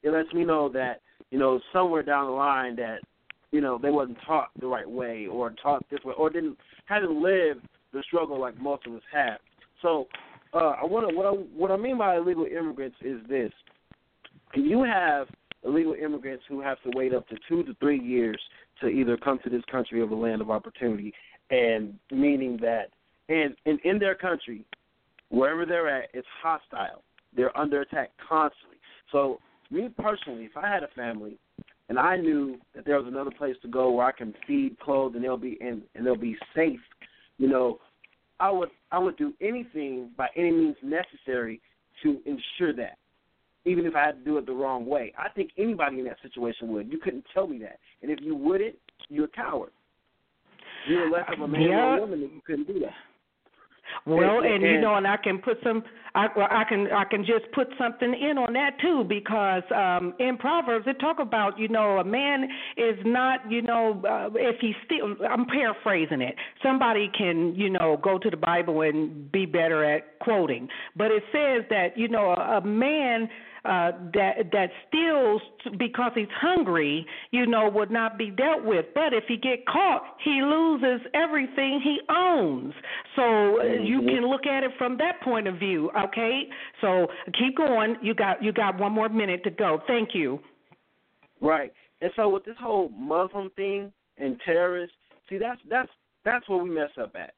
it lets me know that, you know, somewhere down the line that, you know, they wasn't taught the right way or taught this way or didn't hadn't lived the struggle like most of us have. So uh, I wanna, what I what I mean by illegal immigrants is this. You have illegal immigrants who have to wait up to two to three years to either come to this country or the land of opportunity, and meaning that and, and in their country, wherever they're at, it's hostile. They're under attack constantly. So me personally, if I had a family and I knew that there was another place to go where I can feed, clothe, and they'll be and, and they'll be safe, you know, I would I would do anything by any means necessary to ensure that, even if I had to do it the wrong way. I think anybody in that situation would. You couldn't tell me that. And if you wouldn't, you're a coward. You're less of a man yeah. or a woman if you couldn't do that. Well, and, and, and you know, and I can put some, I, I can, I can just put something in on that too, because um, in Proverbs it talk about, you know, a man is not, you know, uh, if he still, I'm paraphrasing it. Somebody can, you know, go to the Bible and be better at quoting, but it says that, you know, a, a man. Uh, that that steals because he's hungry, you know, would not be dealt with. But if he get caught, he loses everything he owns. So mm-hmm. you can look at it from that point of view, okay? So keep going. You got you got one more minute to go. Thank you. Right. And so with this whole Muslim thing and terrorists, see, that's that's that's where we mess up at.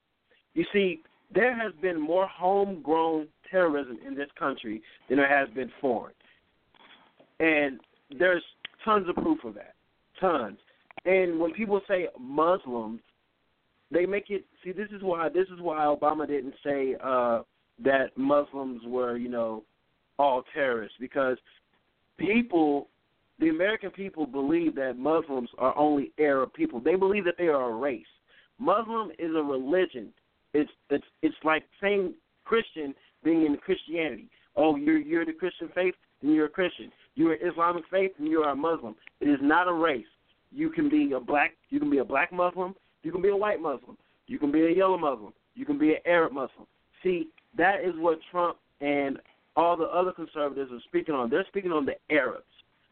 You see, there has been more homegrown terrorism in this country than there has been foreign. And there's tons of proof of that. Tons. And when people say Muslims, they make it, see, this is why this is why Obama didn't say uh, that Muslims were, you know, all terrorists, because people, the American people, believe that Muslims are only Arab people. They believe that they are a race. Muslim is a religion. It's it's it's like saying Christian being in Christianity. Oh, you're you're the Christian faith, then you're a Christian. You're an Islamic faith, and you're a Muslim. It is not a race. You can be a black you can be a black Muslim, you can be a white Muslim, you can be a yellow Muslim, you can be an Arab Muslim. See, that is what Trump and all the other conservatives are speaking on. They're speaking on the Arabs.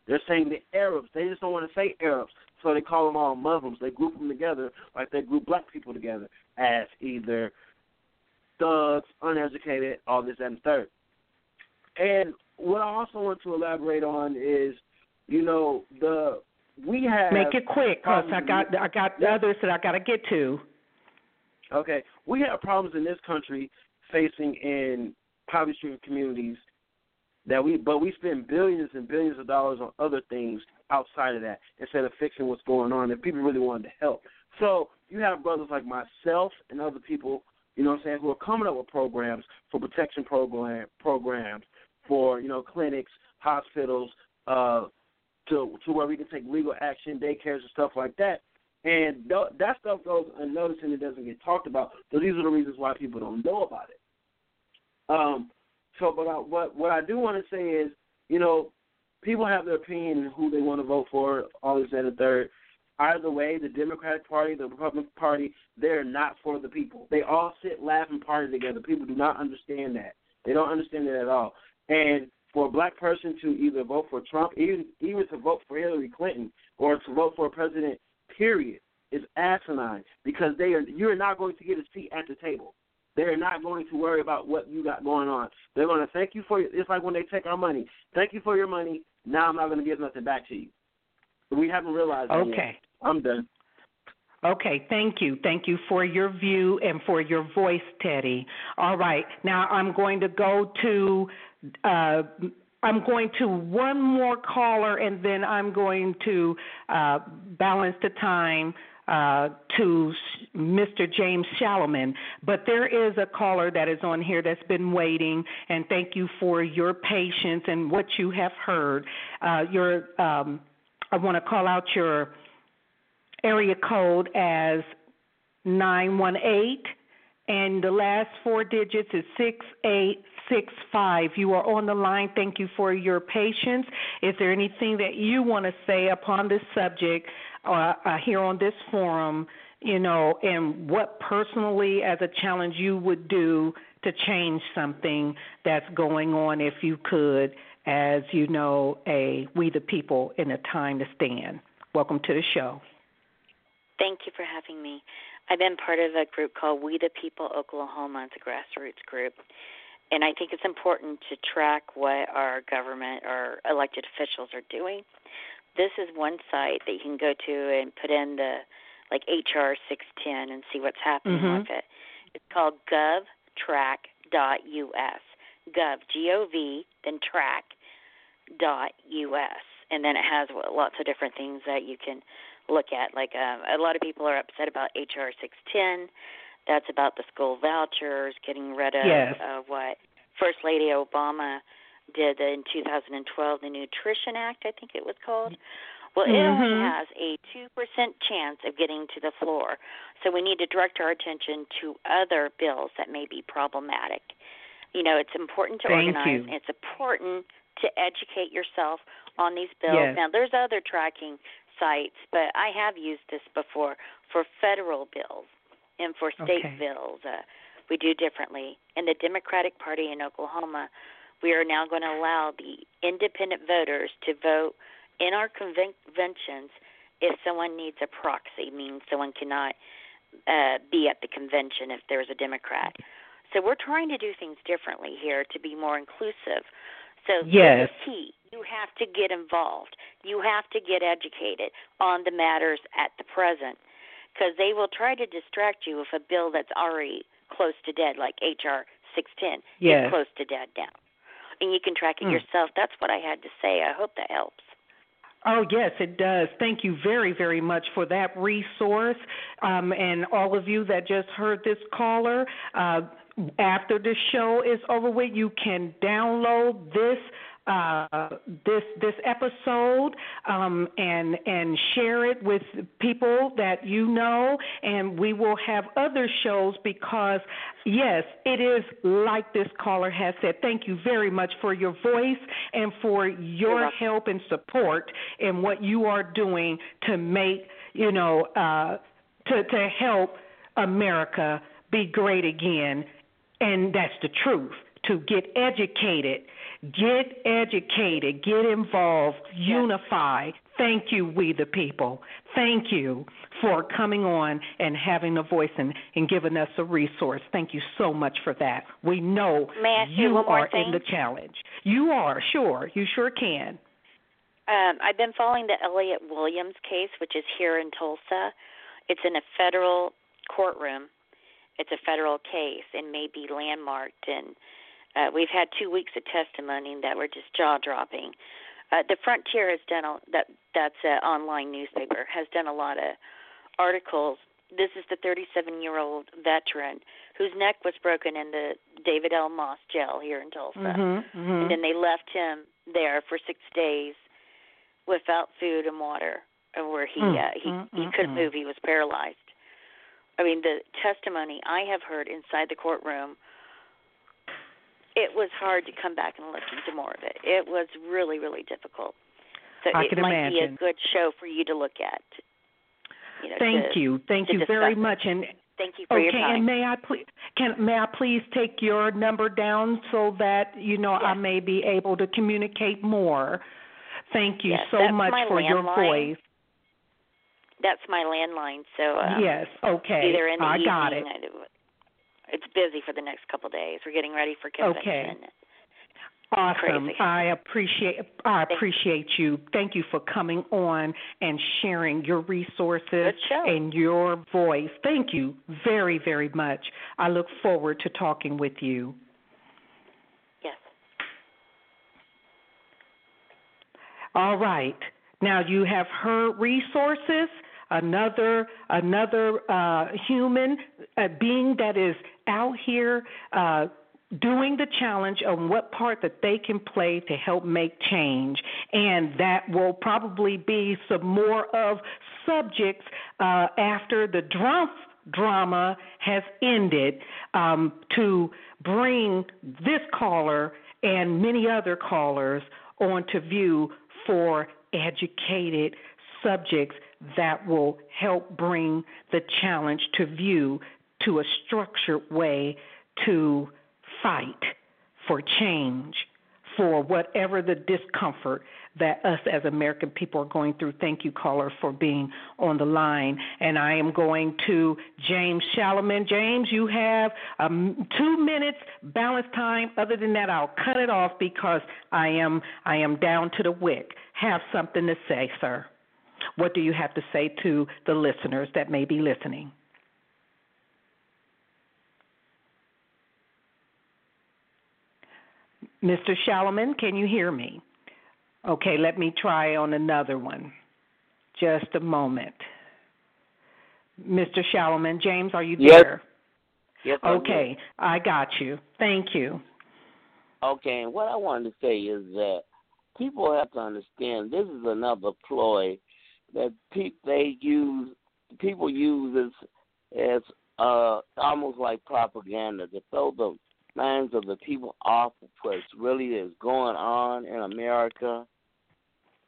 They're saying the Arabs. They just don't want to say Arabs, so they call them all Muslims. They group them together like they group black people together as either thugs, uneducated, all this, that, and third. And what I also want to elaborate on is, you know, the we have make it quick because I got I got yeah. others that I got to get to. Okay, we have problems in this country facing in poverty-stricken communities that we, but we spend billions and billions of dollars on other things outside of that instead of fixing what's going on if people really wanted to help. So you have brothers like myself and other people, you know what I'm saying, who are coming up with programs for protection program programs for, you know, clinics, hospitals, uh, to to where we can take legal action, daycares and stuff like that. And th- that stuff goes unnoticed and it doesn't get talked about. So these are the reasons why people don't know about it. Um, so but I, what, what I do want to say is, you know, people have their opinion who they want to vote for, all this, that, and third. Either way, the Democratic Party, the Republican Party, they're not for the people. They all sit, laugh, and party together. People do not understand that. They don't understand it at all. And for a black person to either vote for Trump, even, even to vote for Hillary Clinton, or to vote for a president, period, is asinine, because they are you're not going to get a seat at the table. They're not going to worry about what you got going on. They're going to thank you for your, it's like when they take our money. Thank you for your money. Now I'm not going to give nothing back to you. We haven't realized that yet. Okay. I'm done. Okay, thank you. Thank you for your view and for your voice, Teddy. All right, now I'm going to go to uh, I'm going to one more caller, and then I'm going to uh, balance the time uh, to Mister James Shalliman. But there is a caller that is on here that's been waiting, and thank you for your patience and what you have heard. Uh, your um, I want to call out your area code as nine one eight, and the last four digits is six eight six five. You are on the line. Thank you for your patience. Is there anything that you want to say upon this subject uh, uh, here on this forum, you know, and what personally as a challenge you would do to change something that's going on if you could, as, you know, a We the People in a Time to Stand? Welcome to the show. Thank you for having me. I've been part of a group called We the People Oklahoma. It's a grassroots group. And I think it's important to track what our government or elected officials are doing. This is one site that you can go to and put in the, like, H R six ten and see what's happening mm-hmm. with it. It's called gov track dot U S, gov, G O V, then track dot U S. And then it has lots of different things that you can look at. Like um, a lot of people are upset about H R six ten. That's about the school vouchers, getting rid of yes. uh, what First Lady Obama did in two thousand twelve, the Nutrition Act, I think it was called. Well, mm-hmm. it only has a two percent chance of getting to the floor. So we need to direct our attention to other bills that may be problematic. You know, it's important to Thank organize. You. It's important to educate yourself on these bills. Yes. Now, there's other tracking sites, but I have used this before for federal bills and for state okay. bills. Uh, we do differently. In the Democratic Party in Oklahoma, we are now going to allow the independent voters to vote in our conventions if someone needs a proxy, meaning someone cannot uh, be at the convention if there's a Democrat. So we're trying to do things differently here to be more inclusive. So yes. this is key. You have to get involved. You have to get educated on the matters at the present, because they will try to distract you if a bill that's already close to dead, like H R six ten, yes. is close to dead now. And you can track it mm. yourself. That's what I had to say. I hope that helps. Oh, yes, it does. Thank you very, very much for that resource. Um, and all of you that just heard this caller, uh, after the show is over with, you can download this uh, this this episode um, and and share it with people that you know. And we will have other shows because, yes, it is like this caller has said. Thank you very much for your voice and for your help and support and what you are doing to make, you know, uh, to to help America be great again. And that's the truth, to get educated, get educated, get involved, unify. Thank you, We the People. Thank you for coming on and having a voice and, and giving us a resource. Thank you so much for that. We know you are in the challenge. You are, sure. You sure can. Um, I've been following the Elliot Williams case, which is here in Tulsa. It's in a federal courtroom. It's a federal case and may be landmarked, and uh, we've had two weeks of testimony that were just jaw-dropping. Uh, the Frontier has done a, that. That's an online newspaper, has done a lot of articles. This is the thirty-seven-year-old veteran whose neck was broken in the David L. Moss jail here in Tulsa, mm-hmm, mm-hmm. and then they left him there for six days without food and water, where he mm-hmm, uh, he, mm-hmm. he couldn't move. He was paralyzed. I mean, the testimony I have heard inside the courtroom, it was hard to come back and listen to more of it. It was really, really difficult. So I can imagine. It might be a good show for you to look at. You know, Thank to, you. Thank you very much. And Thank you for okay, your time. Okay, and may I please can may I please take your number down so that you know yes. I may be able to communicate more. Thank you yes, so much for landline. your voice. That's my landline. So um, yes, okay, either in the I evening, got it. It's busy for the next couple of days. We're getting ready for convention. Okay. Awesome. Crazy. I appreciate I appreciate you. Thank you for coming on and sharing your resources and your voice. Thank you very, very much. I look forward to talking with you. Yes. All right. Now you have her resources, another another uh, human uh, being that is out here uh doing the challenge on what part that they can play to help make change. And that will probably be some more of subjects uh, after the Trump drama has ended um, to bring this caller and many other callers onto view for educated subjects that will help bring the challenge to view to a structured way to fight for change, for whatever the discomfort that us as American people are going through. Thank you, caller, for being on the line. And I am going to James Shalliman. James, you have um, two minutes balance time. Other than that, I'll cut it off because I am I am down to the wick. Have something to say, sir. What do you have to say to the listeners that may be listening? Mister Shalliman, can you hear me? Okay, let me try on another one. Just a moment. Mister Shalliman, James, are you there? Yes. Yes, okay, I got you. Thank you. Okay, what I wanted to say is that people have to understand this is another ploy that pe- they use, people use as, as uh, almost like propaganda to throw the minds of the people off of what's really is going on in America.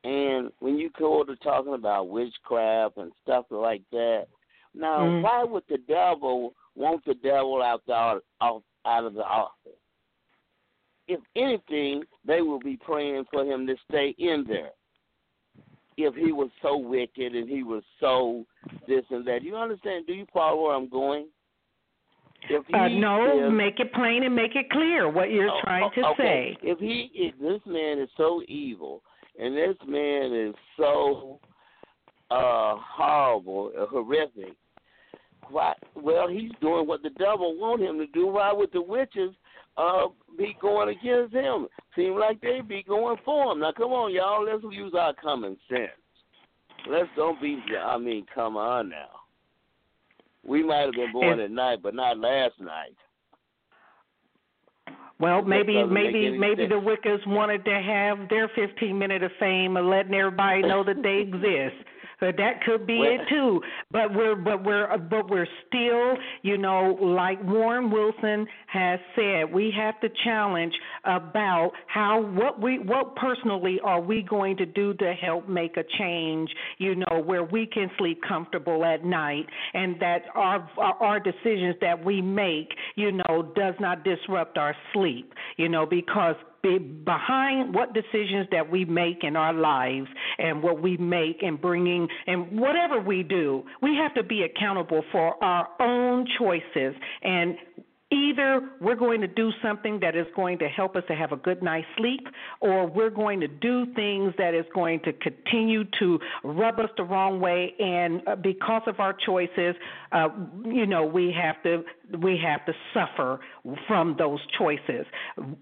And when you go to talking about witchcraft and stuff like that, now mm. why would the devil want the devil out, the, out, out of the office? If anything, they will be praying for him to stay in there if he was so wicked and he was so this and that. You understand? Do you follow where I'm going? Uh, no, is, make it plain and make it clear what you're oh, trying to okay. say. If he, if this man is so evil, and this man is so uh, horrible, uh, horrific, why, well, he's doing what the devil want him to do. Why would the witches uh, be going against him? Seems like they be going for him. Now, come on, y'all. Let's use our common sense. Let's don't be, I mean, come on now. We might have been born and, at night, but not last night. Well, maybe maybe maybe sense. The Wiccas wanted to have their fifteen minute of fame and letting everybody know that they exist. So that could be well, it too. But we're but we're but we're still, you know, like Warren Wilson has said, we have to challenge about how what we what personally are we going to do to help make a change, you know, where we can sleep comfortable at night and that our our decisions that we make, you know, does not disrupt our sleep, you know, because behind what decisions that we make in our lives and what we make and bringing and whatever we do, we have to be accountable for our own choices. And either we're going to do something that is going to help us to have a good night's sleep, or we're going to do things that is going to continue to rub us the wrong way. And because of our choices, uh, you know, we have to we have to suffer from those choices.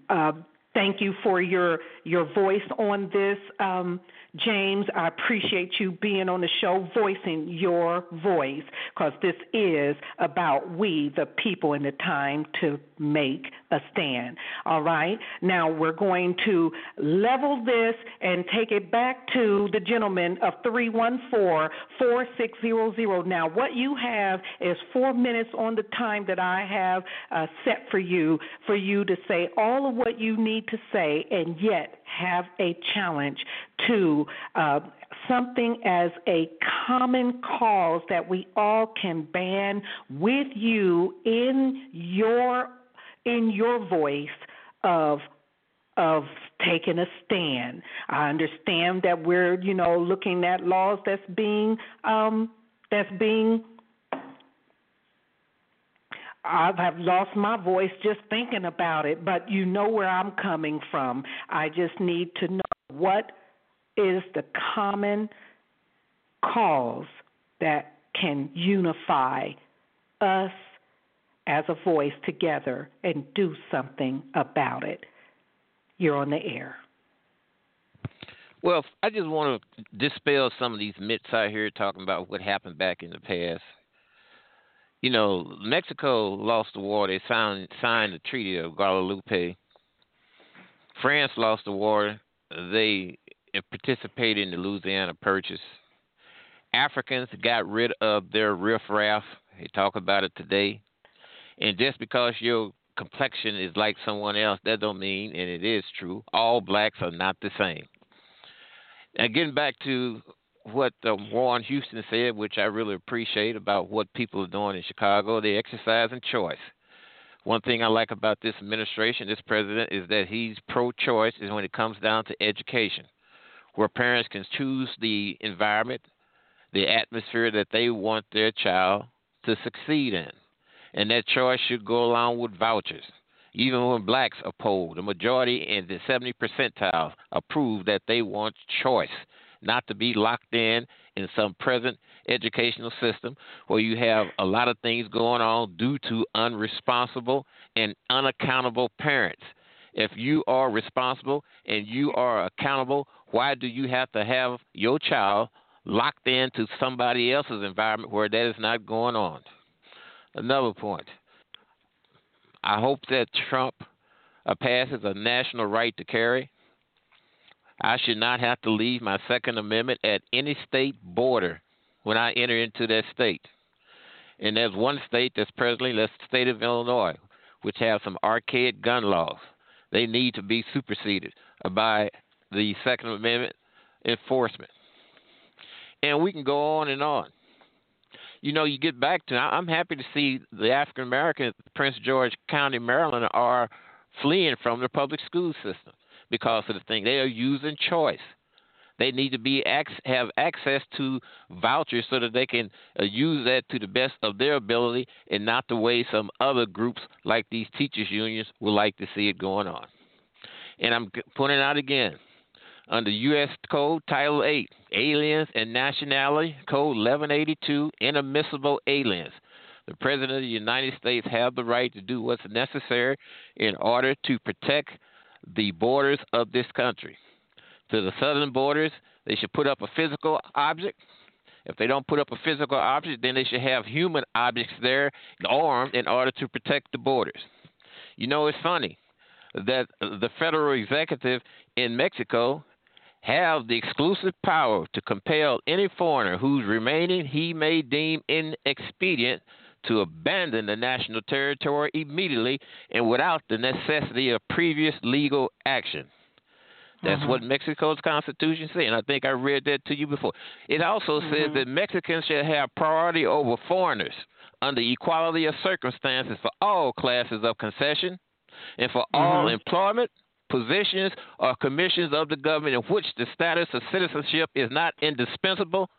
Uh, Thank you for your your voice on this, um, James. I appreciate you being on the show, voicing your voice, because this is about we, the people, and the time to make a stand. All right? Now we're going to level this and take it back to the gentleman of three one four, four six zero zero. Now what you have is four minutes on the time that I have uh, set for you, for you to say all of what you need to say and yet have a challenge to uh, something as a common cause that we all can band with you in your in your voice of of taking a stand. I understand that we're, you know, looking at laws that's being um, that's being. I've lost my voice just thinking about it, but you know where I'm coming from. I just need to know what is the common cause that can unify us as a voice together and do something about it. You're on the air. Well, I just want to dispel some of these myths out here talking about what happened back in the past. You know, Mexico lost the war. They signed, signed the Treaty of Guadalupe. France lost the war. They participated in the Louisiana Purchase. Africans got rid of their riffraff. They talk about it today. And just because your complexion is like someone else, that don't mean, and it is true, all blacks are not the same. Now, getting back to what um, Warren Houston said, which I really appreciate about what people are doing in Chicago, they're exercising choice. One thing I like about this administration, this president, is that he's pro-choice is when it comes down to education, where parents can choose the environment, the atmosphere that they want their child to succeed in. And that choice should go along with vouchers. Even when blacks are polled, the majority in the seventieth percentile approve that they want choice, not to be locked in in some present educational system where you have a lot of things going on due to unresponsible and unaccountable parents. If you are responsible and you are accountable, why do you have to have your child locked into somebody else's environment where that is not going on? Another point. I hope that Trump passes a national right to carry. I should not have to leave my Second Amendment at any state border when I enter into that state. And there's one state that's presently, that's the state of Illinois, which has some archaic gun laws. They need to be superseded by the Second Amendment enforcement. And we can go on and on. You know, you get back to, I'm happy to see the African Americans in Prince George County, Maryland, are fleeing from the public school system because of the thing. They are using choice. They need to be have access to vouchers so that they can use that to the best of their ability and not the way some other groups like these teachers unions would like to see it going on. And I'm pointing out again, under U S Code Title eight, Aliens and Nationality, Code eleven eighty-two, Inadmissible Aliens, the President of the United States have the right to do what's necessary in order to protect the borders of this country. To the southern borders, they should put up a physical object. If they don't put up a physical object, then they should have human objects there armed in order to protect the borders. You know, it's funny that the federal executive in Mexico have the exclusive power to compel any foreigner whose remaining he may deem inexpedient to abandon the national territory immediately and without the necessity of previous legal action. That's mm-hmm. what Mexico's constitution says, and I think I read that to you before. It also mm-hmm. says that Mexicans should have priority over foreigners under equality of circumstances for all classes of concession and for mm-hmm. all employment, positions, or commissions of the government in which the status of citizenship is not indispensable.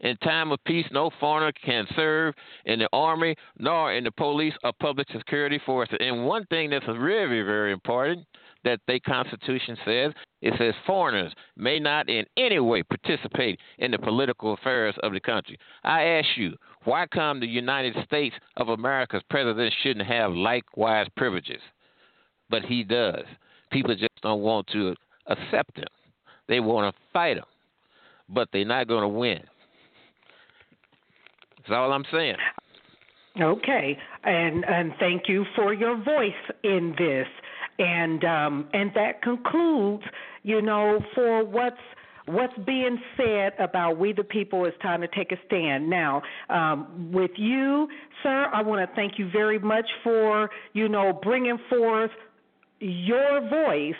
In time of peace, no foreigner can serve in the army nor in the police or public security forces. And one thing that's very, very important that the Constitution says, it says foreigners may not in any way participate in the political affairs of the country. I ask you, why come the United States of America's president shouldn't have likewise privileges? But he does. People just don't want to accept him. They want to fight him, but they're not going to win. That's all I'm saying. Okay, and and thank you for your voice in this, and um, and that concludes, you know, for what's what's being said about we the people. It's time to take a stand now. Um, with you, sir, I want to thank you very much for, you know, bringing forth your voice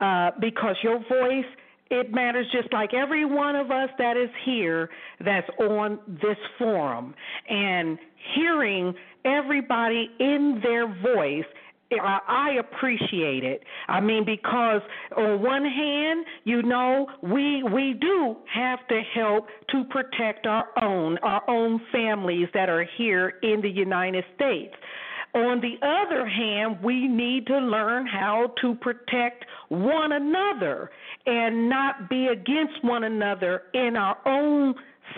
uh, because your voice it matters just like every one of us that is here that's on this forum. And hearing everybody in their voice, I appreciate it. I mean, because on one hand, you know, we we do have to help to protect our own, our own families that are here in the United States. On the other hand, we need to learn how to protect one another and not be against one another in our own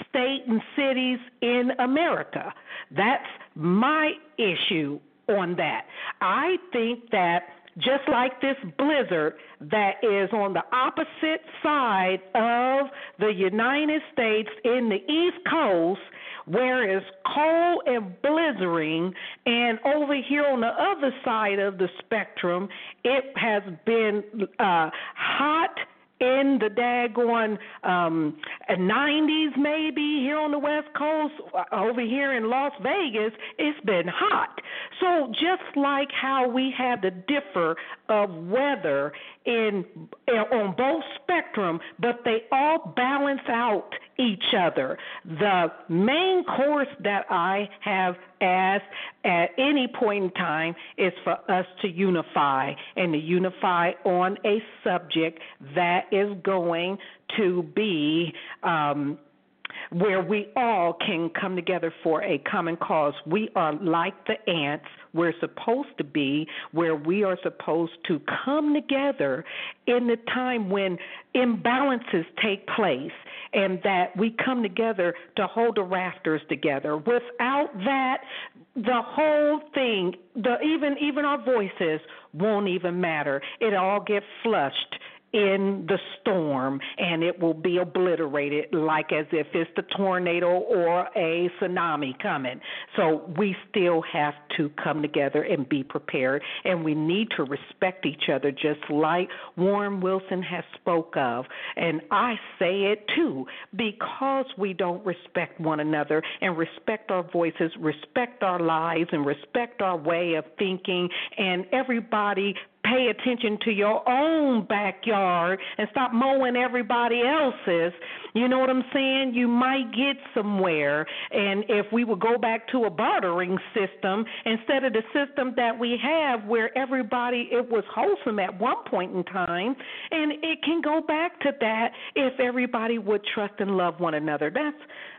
state and cities in America. That's my issue on that. I think that just like this blizzard that is on the opposite side of the United States in the East Coast, where it's cold and blizzarding, and over here on the other side of the spectrum, it has been uh, hot in the daggone um, nineties maybe here on the West Coast. Over here in Las Vegas, it's been hot. So just like how we have the differ of weather in, in on both spectrum, but they all balance out each other. The main course that I have asked at any point in time is for us to unify, and to unify on a subject that is going to be um, where we all can come together for a common cause. We are like the ants. We're supposed to be where we are supposed to come together in the time when imbalances take place, and that we come together to hold the rafters together. Without that, the whole thing, the even even our voices won't even matter. It all gets flushed in the storm, and it will be obliterated like as if it's the tornado or a tsunami coming. So we still have to come together and be prepared, and we need to respect each other just like Warren Wilson has spoke of. And I say it too, because we don't respect one another and respect our voices, respect our lives, and respect our way of thinking, and everybody pay attention to your own backyard and stop mowing everybody else's. You know what I'm saying? You might get somewhere. And if we would go back to a bartering system instead of the system that we have where everybody, it was wholesome at one point in time, and it can go back to that if everybody would trust and love one another. That's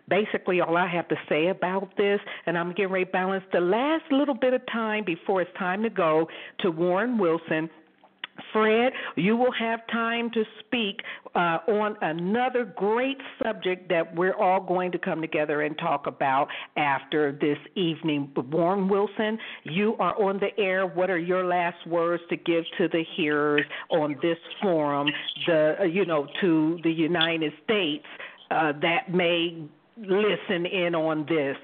basically all I have to say about this, and I'm getting ready to balance the last little bit of time before it's time to go to Warren Wilson. Fred, you will have time to speak uh, on another great subject that we're all going to come together and talk about after this evening. But Warren Wilson, you are on the air. What are your last words to give to the hearers on this forum, the you know, to the United States uh, that may listen in on this,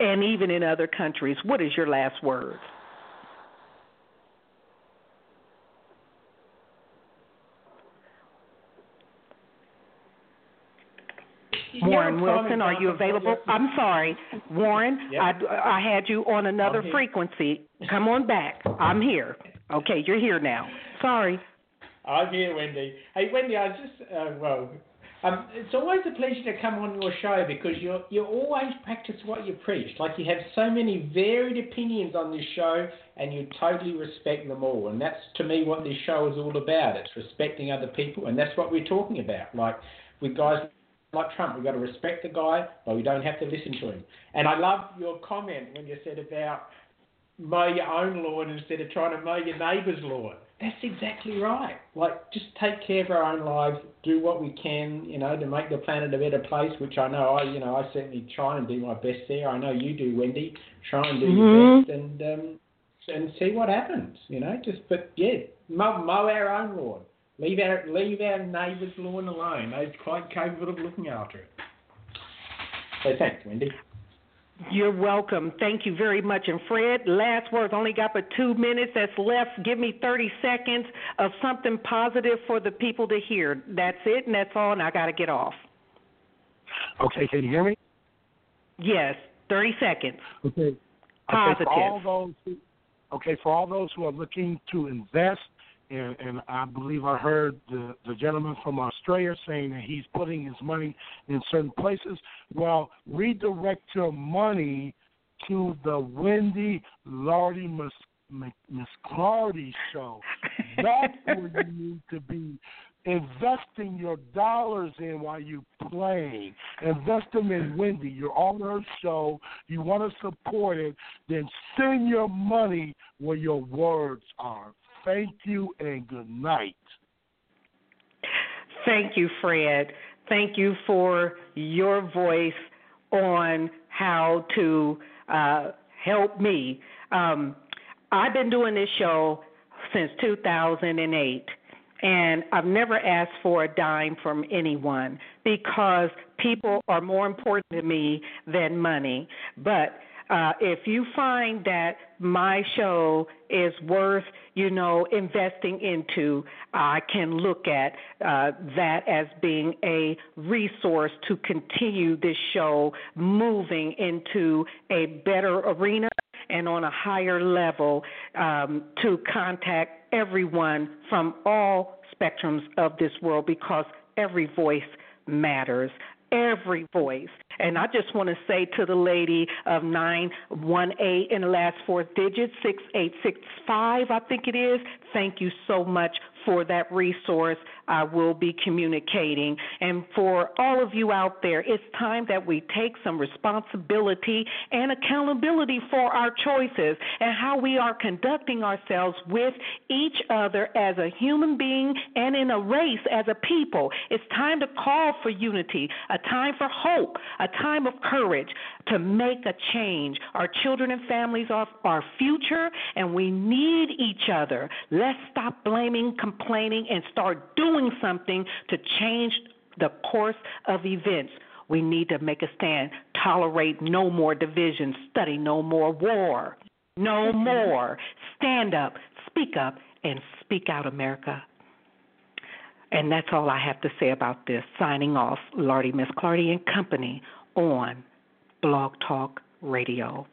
and even in other countries? What is your last word? Warren Wilson, are you available? I'm sorry, Warren, yep. I, I had you on another frequency. Come on back. I'm here. Okay, you're here now. Sorry. I'm here, Wendy. Hey, Wendy, I just, uh, well, um, it's always a pleasure to come on your show because you you always practice what you preach. Like, you have so many varied opinions on this show, and you totally respect them all. And that's, to me, what this show is all about. It's respecting other people, and that's what we're talking about. Like, with guys like Trump, we've got to respect the guy, but we don't have to listen to him. And I love your comment when you said about mow your own lawn instead of trying to mow your neighbour's lawn. That's exactly right. Like, just take care of our own lives, do what we can, you know, to make the planet a better place, which I know I, you know, I certainly try and do my best there. I know you do, Wendy. Try and do mm-hmm. your best and um, and see what happens, you know. Just, but yeah, mow, mow our own lawn. Leave our, leave our neighbour's lawn alone. They're quite capable of looking after it. So thanks, Wendy. You're welcome. Thank you very much. And Fred, last words. Only got but two minutes that's left. Give me thirty seconds of something positive for the people to hear. That's it, and that's all, and I got to get off. Okay, can you hear me? Yes, thirty seconds. Okay. Positive. Okay, for all those who, okay, for all those who are looking to invest And, and I believe I heard the, the gentleman from Australia saying that he's putting his money in certain places. Well, redirect your money to the Wendy Lardy Miss Clardy show. That's where you need to be investing your dollars in while you play. Invest them in Wendy. You're on her show. You want to support it. Then send your money where your words are. Thank you and good night. Thank you, Fred. Thank you for your voice on how to uh, help me. Um, I've been doing this show since two thousand eight, and I've never asked for a dime from anyone because people are more important to me than money. But Uh, if you find that my show is worth, you know, investing into, I can look at uh, that as being a resource to continue this show moving into a better arena and on a higher level um, to contact everyone from all spectrums of this world because every voice matters. Every voice. And I just want to say to the lady of nine one eight in the last four digits, six eight six five, I think it is, thank you so much for that resource. I will be communicating. And for all of you out there, it's time that we take some responsibility and accountability for our choices and how we are conducting ourselves with each other as a human being and in a race as a people. It's time to call for unity, a time for hope, a time of courage to make a change. Our children and families are our future, and we need each other. Let's stop blaming, complaining, and start doing something to change the course of events. We need to make a stand. Tolerate no more division. Study no more war. No more. Stand up, speak up, and speak out, America. And that's all I have to say about this. Signing off, Lardy Miss Clardy and Company on Blog Talk Radio.